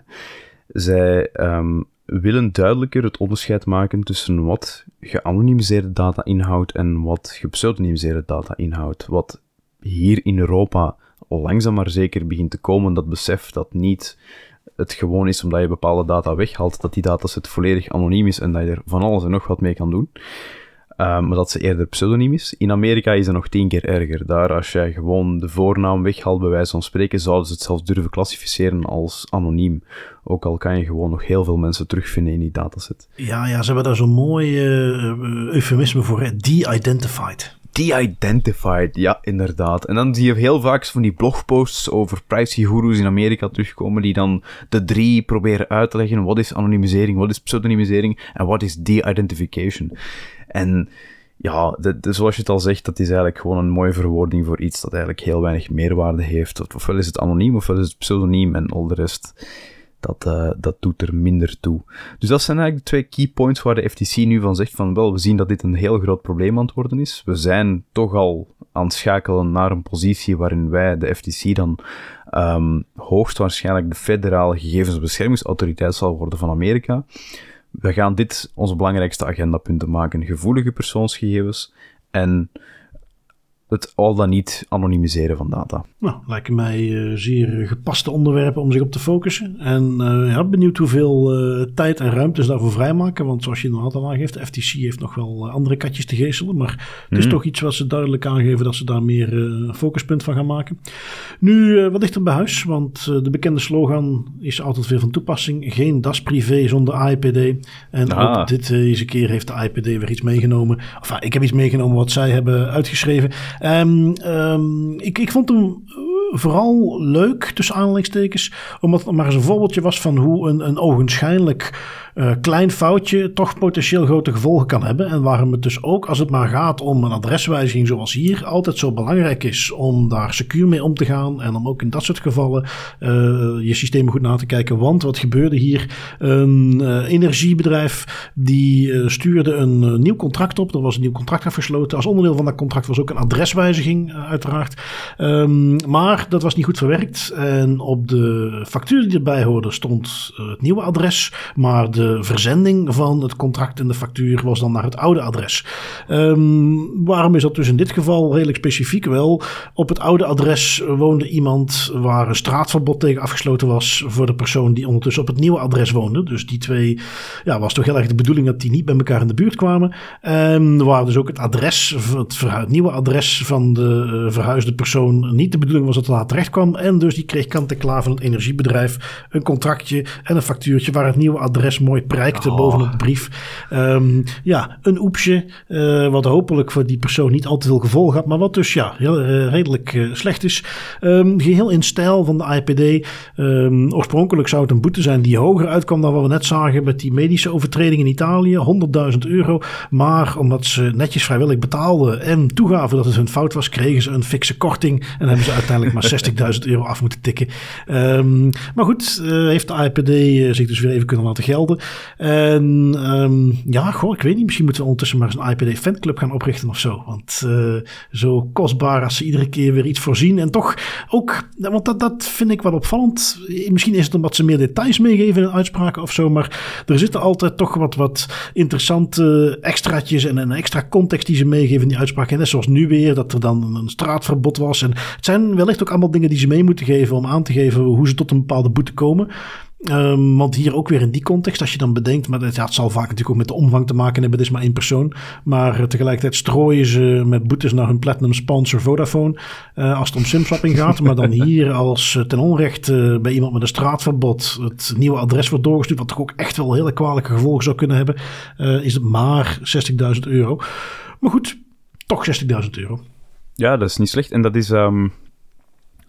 zij um, willen duidelijker het onderscheid maken tussen wat geanonimiseerde data inhoudt en wat gepseudonymiseerde data inhoudt. Wat hier in Europa langzaam maar zeker begint te komen, dat besef dat niet het gewoon is omdat je bepaalde data weghaalt, dat die dataset volledig anoniem is en dat je er van alles en nog wat mee kan doen. Um, maar dat ze eerder pseudoniem is. In Amerika is dat nog tien keer erger. Daar, als jij gewoon de voornaam weghaalt, bij wijze van spreken, zouden ze het zelfs durven klassificeren als anoniem. Ook al kan je gewoon nog heel veel mensen terugvinden in die dataset. Ja, ja, ze hebben daar zo'n mooi uh, eufemisme voor, hè? De-identified. De-identified, ja, inderdaad. En dan zie je heel vaak van die blogposts over privacygoeroes in Amerika terugkomen, die dan de drie proberen uit te leggen. Wat is anonimisering, wat is pseudonymisering en wat is de-identification? En ja, de, de, zoals je het al zegt, dat is eigenlijk gewoon een mooie verwoording voor iets dat eigenlijk heel weinig meerwaarde heeft. Ofwel is het anoniem, ofwel is het pseudoniem en al de rest. Dat, uh, dat doet er minder toe. Dus dat zijn eigenlijk de twee key points waar de F T C nu van zegt van wel, we zien dat dit een heel groot probleem aan het worden is. We zijn toch al aan het schakelen naar een positie waarin wij, de F T C, dan um, hoogstwaarschijnlijk de federale gegevensbeschermingsautoriteit zal worden van Amerika. We gaan dit onze belangrijkste agendapunten maken. Gevoelige persoonsgegevens en het al dan niet anonimiseren van data. Nou, lijken mij uh, zeer gepaste onderwerpen om zich op te focussen. En uh, ja, benieuwd hoeveel uh, tijd en ruimte ze daarvoor vrijmaken. Want zoals je inderdaad al aangeeft, de F T C heeft nog wel andere katjes te geeselen. Maar het mm. is toch iets wat ze duidelijk aangeven dat ze daar meer uh, focuspunt van gaan maken. Nu uh, wat dichter bij huis, want uh, de bekende slogan is altijd weer van toepassing. Geen Das Privé zonder A I P D. En ah. ook dit, uh, deze keer heeft de A I P D weer iets meegenomen. Of uh, ik heb iets meegenomen wat zij hebben uitgeschreven. Um, um, ik, ik vond hem vooral leuk, tussen aanhalingstekens, omdat het maar eens een voorbeeldje was van hoe een, een ogenschijnlijk uh, klein foutje toch potentieel grote gevolgen kan hebben. En waarom het dus ook, als het maar gaat om een adreswijziging zoals hier, altijd zo belangrijk is om daar secuur mee om te gaan en om ook in dat soort gevallen uh, je systemen goed na te kijken. Want wat gebeurde hier? Een uh, energiebedrijf die uh, stuurde een uh, nieuw contract op. Er was een nieuw contract afgesloten. Als onderdeel van dat contract was ook een adreswijziging, uh, uiteraard. Um, maar dat was niet goed verwerkt en op de factuur die erbij hoorde stond het nieuwe adres, maar de verzending van het contract en de factuur was dan naar het oude adres. Um, waarom is dat dus in dit geval redelijk specifiek? Wel, op het oude adres woonde iemand waar een straatverbod tegen afgesloten was voor de persoon die ondertussen op het nieuwe adres woonde. Dus die twee, ja, was toch heel erg de bedoeling dat die niet bij elkaar in de buurt kwamen. Um, waar dus ook het adres, het, verhu- het nieuwe adres van de verhuisde persoon niet de bedoeling was dat laat terecht kwam. En dus die kreeg kant-en-klaar van het energiebedrijf een contractje en een factuurtje waar het nieuwe adres mooi prijkte oh. boven op de brief. Um, ja, een oepsje uh, wat hopelijk voor die persoon niet al te veel gevolgen had, maar wat dus ja, heel, uh, redelijk uh, slecht is. Um, geheel in stijl van de A I P D. Um, oorspronkelijk zou het een boete zijn die hoger uitkwam dan wat we net zagen met die medische overtreding in Italië. honderdduizend euro. Maar omdat ze netjes vrijwillig betaalden en toegaven dat het hun fout was, kregen ze een fikse korting en hebben ze uiteindelijk maar zestigduizend euro af moeten tikken. Um, maar goed, uh, heeft de A I P D uh, zich dus weer even kunnen laten gelden. En um, ja, goh, ik weet niet, misschien moeten we ondertussen maar eens een A I P D fanclub gaan oprichten of zo. Want uh, zo kostbaar als ze iedere keer weer iets voorzien. En toch ook, want dat, dat vind ik wel opvallend. Misschien is het omdat ze meer details meegeven in uitspraken of zo, maar er zitten altijd toch wat, wat interessante extraatjes en een extra context die ze meegeven in die uitspraken. En net zoals nu weer, dat er dan een straatverbod was. En het zijn wellicht ook allemaal dingen die ze mee moeten geven om aan te geven hoe ze tot een bepaalde boete komen. Um, want hier ook weer in die context, als je dan bedenkt, maar het, ja, het zal vaak natuurlijk ook met de omvang te maken hebben, het is maar één persoon, maar tegelijkertijd strooien ze met boetes naar hun platinum sponsor Vodafone, uh, als het om simswapping gaat, maar dan hier als uh, ten onrecht uh, bij iemand met een straatverbod het nieuwe adres wordt doorgestuurd, wat toch ook echt wel hele kwalijke gevolgen zou kunnen hebben, uh, is het maar zestigduizend euro. Maar goed, toch zestigduizend euro. Ja, dat is niet slecht en dat is... Um...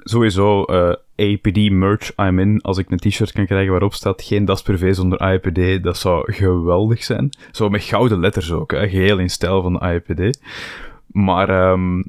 Sowieso uh, A I P D merch I'm in. Als ik een t-shirt kan krijgen waarop staat geen Das Privé zonder A I P D, dat zou geweldig zijn. Zo met gouden letters ook, hè? Geheel in stijl van de A I P D. Maar um,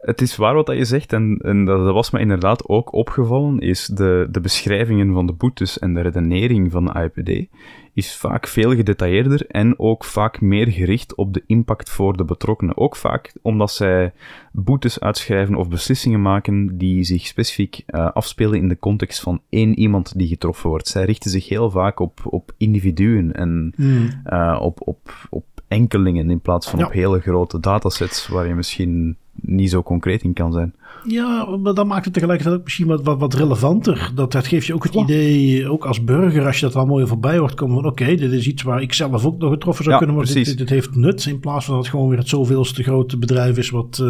het is waar wat je zegt, en, en dat was me inderdaad ook opgevallen, is de, de beschrijvingen van de boetes en de redenering van de A I P D is vaak veel gedetailleerder en ook vaak meer gericht op de impact voor de betrokkenen. Ook vaak omdat zij boetes uitschrijven of beslissingen maken die zich specifiek uh, afspelen in de context van één iemand die getroffen wordt. Zij richten zich heel vaak op, op individuen en hmm. uh, op, op, op enkelingen in plaats van ja. op hele grote datasets waar je misschien niet zo concreet in kan zijn. Ja, maar dat maakt het tegelijkertijd ook misschien wat, wat, wat relevanter. Dat, dat geeft je ook het ja. idee, ook als burger, als je dat al mooi voorbij hoort komen, van oké, okay, dit is iets waar ik zelf ook nog getroffen zou ja, kunnen worden. Dit, dit, dit heeft nut, in plaats van dat het gewoon weer het zoveelste grote bedrijf is wat uh,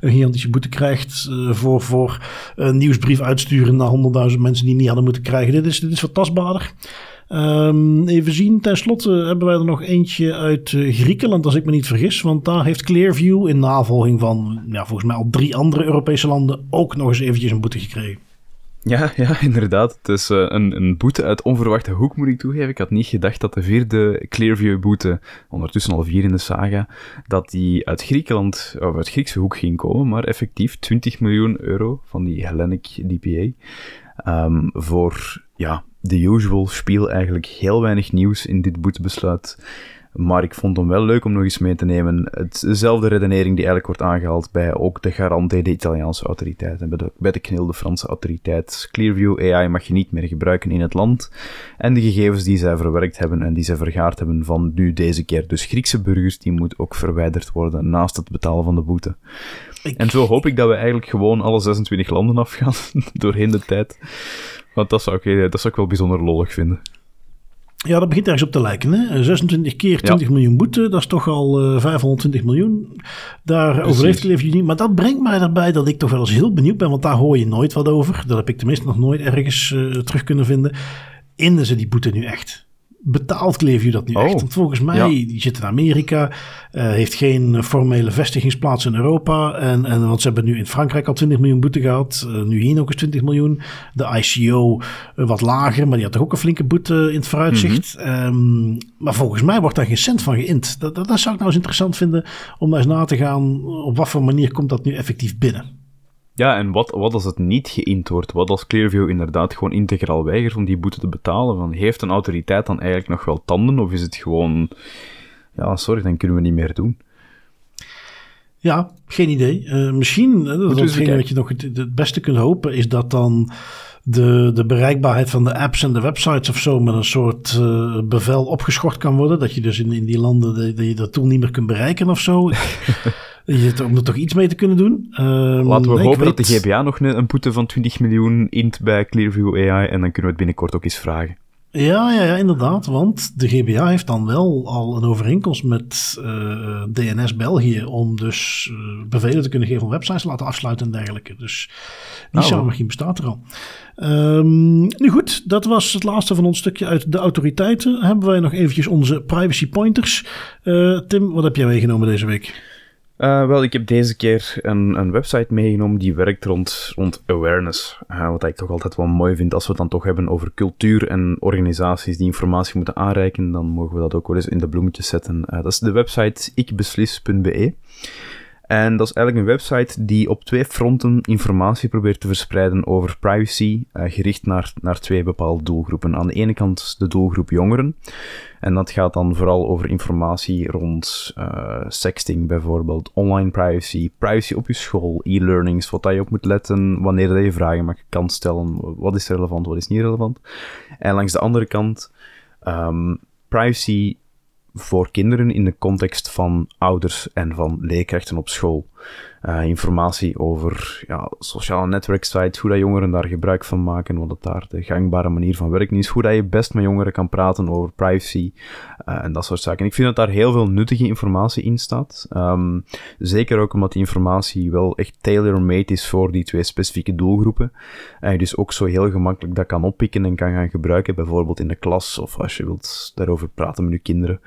een gigantische boete krijgt uh, voor, voor een nieuwsbrief uitsturen naar honderdduizend mensen die niet hadden moeten krijgen. Dit is, dit is wat tastbaarder. Um, even zien, ten slotte hebben wij er nog eentje uit uh, Griekenland, als ik me niet vergis. Want daar heeft Clearview in navolging van, ja, volgens mij al drie andere Europese landen ook nog eens eventjes een boete gekregen. Ja, ja, inderdaad. Het is uh, een, een boete uit onverwachte hoek, moet ik toegeven. Ik had niet gedacht dat de vierde Clearview-boete, ondertussen al vier in de saga, dat die uit Griekenland, of uit Griekse hoek ging komen, maar effectief twintig miljoen euro van die Hellenic D P A um, voor, ja... de usual spiel, eigenlijk heel weinig nieuws in dit boetebesluit. Maar ik vond hem wel leuk om nog eens mee te nemen. Hetzelfde redenering die eigenlijk wordt aangehaald bij ook de garantie de Italiaanse autoriteit. En bij de, bij de knil de Franse autoriteit. Clearview A I mag je niet meer gebruiken in het land. En de gegevens die zij verwerkt hebben en die zij vergaard hebben van nu deze keer. Dus Griekse burgers, die moet ook verwijderd worden naast het betalen van de boete. Ik... En zo hoop ik dat we eigenlijk gewoon alle zesentwintig landen afgaan doorheen de tijd. Want dat zou, ik, dat zou ik wel bijzonder lollig vinden. Ja, dat begint ergens op te lijken. Hè? zesentwintig keer twintig ja. miljoen boete, dat is toch al uh, vijfhonderdtwintig miljoen. Daar overleeft je niet. Maar dat brengt mij daarbij dat ik toch wel eens heel benieuwd ben, want daar hoor je nooit wat over. Dat heb ik tenminste nog nooit ergens uh, terug kunnen vinden. Inden ze die boete nu echt? Betaalt Clearview dat nu oh, echt? Want volgens mij, ja. die zit in Amerika, uh, heeft geen formele vestigingsplaats in Europa. En, en, want ze hebben nu in Frankrijk al twintig miljoen boete gehad. Uh, nu hier ook eens twintig miljoen. De I C O uh, wat lager, maar die had toch ook een flinke boete in het vooruitzicht. Mm-hmm. Um, maar volgens mij wordt daar geen cent van geïnd. Dat, dat, dat zou ik nou eens interessant vinden om daar eens na te gaan. Op wat voor manier komt dat nu effectief binnen? Ja, en wat, wat als het niet geïnd wordt? Wat als Clearview inderdaad gewoon integraal weigert om die boete te betalen? Van, heeft een autoriteit dan eigenlijk nog wel tanden? Of is het gewoon... Ja, sorry, dan kunnen we niet meer doen. Ja, geen idee. Uh, misschien, dat hetgeen wat je nog het, het beste kunt hopen, is dat dan... De, de bereikbaarheid van de apps en de websites of zo met een soort uh, bevel opgeschort kan worden. Dat je dus in, in die landen de, de, dat tool niet meer kunt bereiken of zo. je, om er toch iets mee te kunnen doen. Um, Laten we nee, hopen dat weet... de G B A nog een, een boete van twintig miljoen int bij Clearview A I. En dan kunnen we het binnenkort ook eens vragen. Ja, ja, ja, inderdaad, want de G B A heeft dan wel al een overeenkomst met uh, D N S België om dus uh, bevelen te kunnen geven om websites te laten afsluiten en dergelijke. Dus die nou, samenwerking bestaat er al. Um, nu goed, dat was het laatste van ons stukje uit de autoriteiten. Hebben wij nog eventjes onze privacy pointers. Uh, Tim, wat heb jij meegenomen deze week? Uh, wel, ik heb deze keer een, een website meegenomen die werkt rond, rond awareness. Uh, wat ik toch altijd wel mooi vind. Als we het dan toch hebben over cultuur en organisaties die informatie moeten aanreiken, dan mogen we dat ook wel eens in de bloemetjes zetten. Uh, dat is de website ik beslis punt be. En dat is eigenlijk een website die op twee fronten informatie probeert te verspreiden over privacy, uh, gericht naar, naar twee bepaalde doelgroepen. Aan de ene kant de doelgroep jongeren. En dat gaat dan vooral over informatie rond uh, sexting bijvoorbeeld, online privacy, privacy op je school, e-learnings, wat dat je op moet letten, wanneer dat je vragen mag, kan stellen, wat is relevant, wat is niet relevant. En langs de andere kant, um, privacy voor kinderen in de context van ouders en van leerkrachten op school. Uh, informatie over ja, sociale netwerksites, hoe dat jongeren daar gebruik van maken, wat dat daar de gangbare manier van werken is, hoe dat je best met jongeren kan praten over privacy uh, en dat soort zaken. En ik vind dat daar heel veel nuttige informatie in staat. Um, zeker ook omdat die informatie wel echt tailor-made is voor die twee specifieke doelgroepen. En je dus ook zo heel gemakkelijk dat kan oppikken en kan gaan gebruiken, bijvoorbeeld in de klas of als je wilt daarover praten met je kinderen.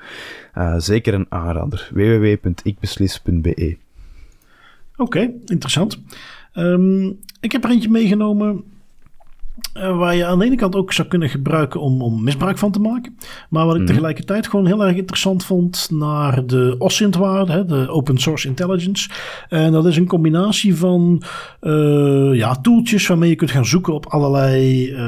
Uh, zeker een aanrader. w w w punt ik beslis punt be. Oké, okay, interessant. Um, ik heb er eentje meegenomen uh, waar je aan de ene kant ook zou kunnen gebruiken om, om misbruik van te maken. Maar wat ik mm. tegelijkertijd gewoon heel erg interessant vond naar de OSINT-waarde, de Open Source Intelligence. En dat is een combinatie van uh, ja, tooltjes waarmee je kunt gaan zoeken op allerlei uh,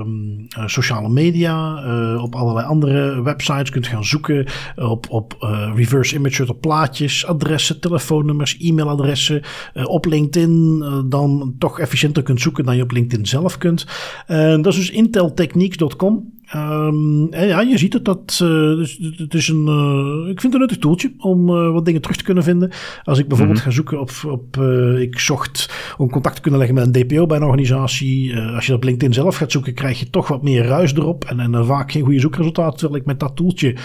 um, sociale media, uh, op allerlei andere websites. Je kunt gaan zoeken op, op uh, reverse images, op plaatjes, adressen, telefoonnummers, e-mailadressen. Uh, op LinkedIn uh, dan toch efficiënter kunt zoeken dan je op LinkedIn zelf kunt. Uh, dat is dus inteltechniques punt com. Um, en ja, je ziet het. Dat, uh, dus, het is een, uh, ik vind het een nuttig toeltje om uh, wat dingen terug te kunnen vinden. Als ik bijvoorbeeld mm-hmm. ga zoeken op... op uh, ik zocht om contact te kunnen leggen met een D P O bij een organisatie. Uh, als je dat op LinkedIn zelf gaat zoeken, krijg je toch wat meer ruis erop. En, en uh, vaak geen goede zoekresultaten. Terwijl ik met dat toeltje,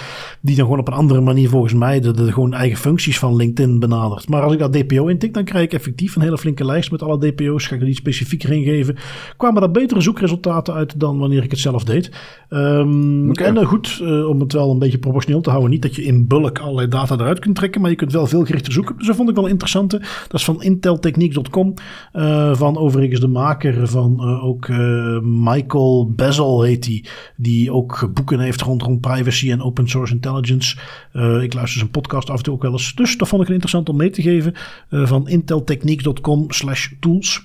die dan gewoon op een andere manier volgens mij de, de gewoon eigen functies van LinkedIn benadert. Maar als ik dat D P O intik, dan krijg ik effectief een hele flinke lijst met alle D P O's. Ga ik er iets specifieker in geven. Kwamen daar betere zoekresultaten uit dan wanneer ik het zelf deed. Um, okay. En uh, goed, uh, om het wel een beetje proportioneel te houden. Niet dat je in bulk allerlei data eruit kunt trekken, maar je kunt wel veel gerichter zoeken. Dus dat vond ik wel interessante. Dat is van inteltechniques punt com. Uh, van overigens de maker van uh, ook uh, Michael Bezel heet die. Die ook boeken heeft rond, rond privacy en open source intelligence. Uh, ik luister zijn podcast af en toe ook wel eens. Dus dat vond ik interessant om mee te geven. Uh, van inteltechniques punt com slash tools.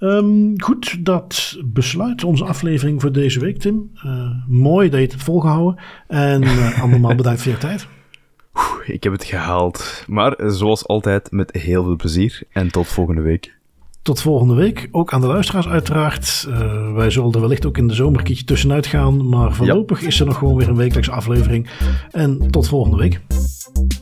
Um, goed, dat besluit onze aflevering voor deze week, Tim. Uh, mooi dat je het hebt volgehouden. En uh, andermaal bedankt voor je tijd. Oeh, ik heb het gehaald. Maar zoals altijd met heel veel plezier. En tot volgende week. Tot volgende week. Ook aan de luisteraars uiteraard. Uh, wij zullen er wellicht ook in de zomerkietje tussenuit gaan. Maar voorlopig ja. is er nog gewoon weer een wekelijkse aflevering. En tot volgende week.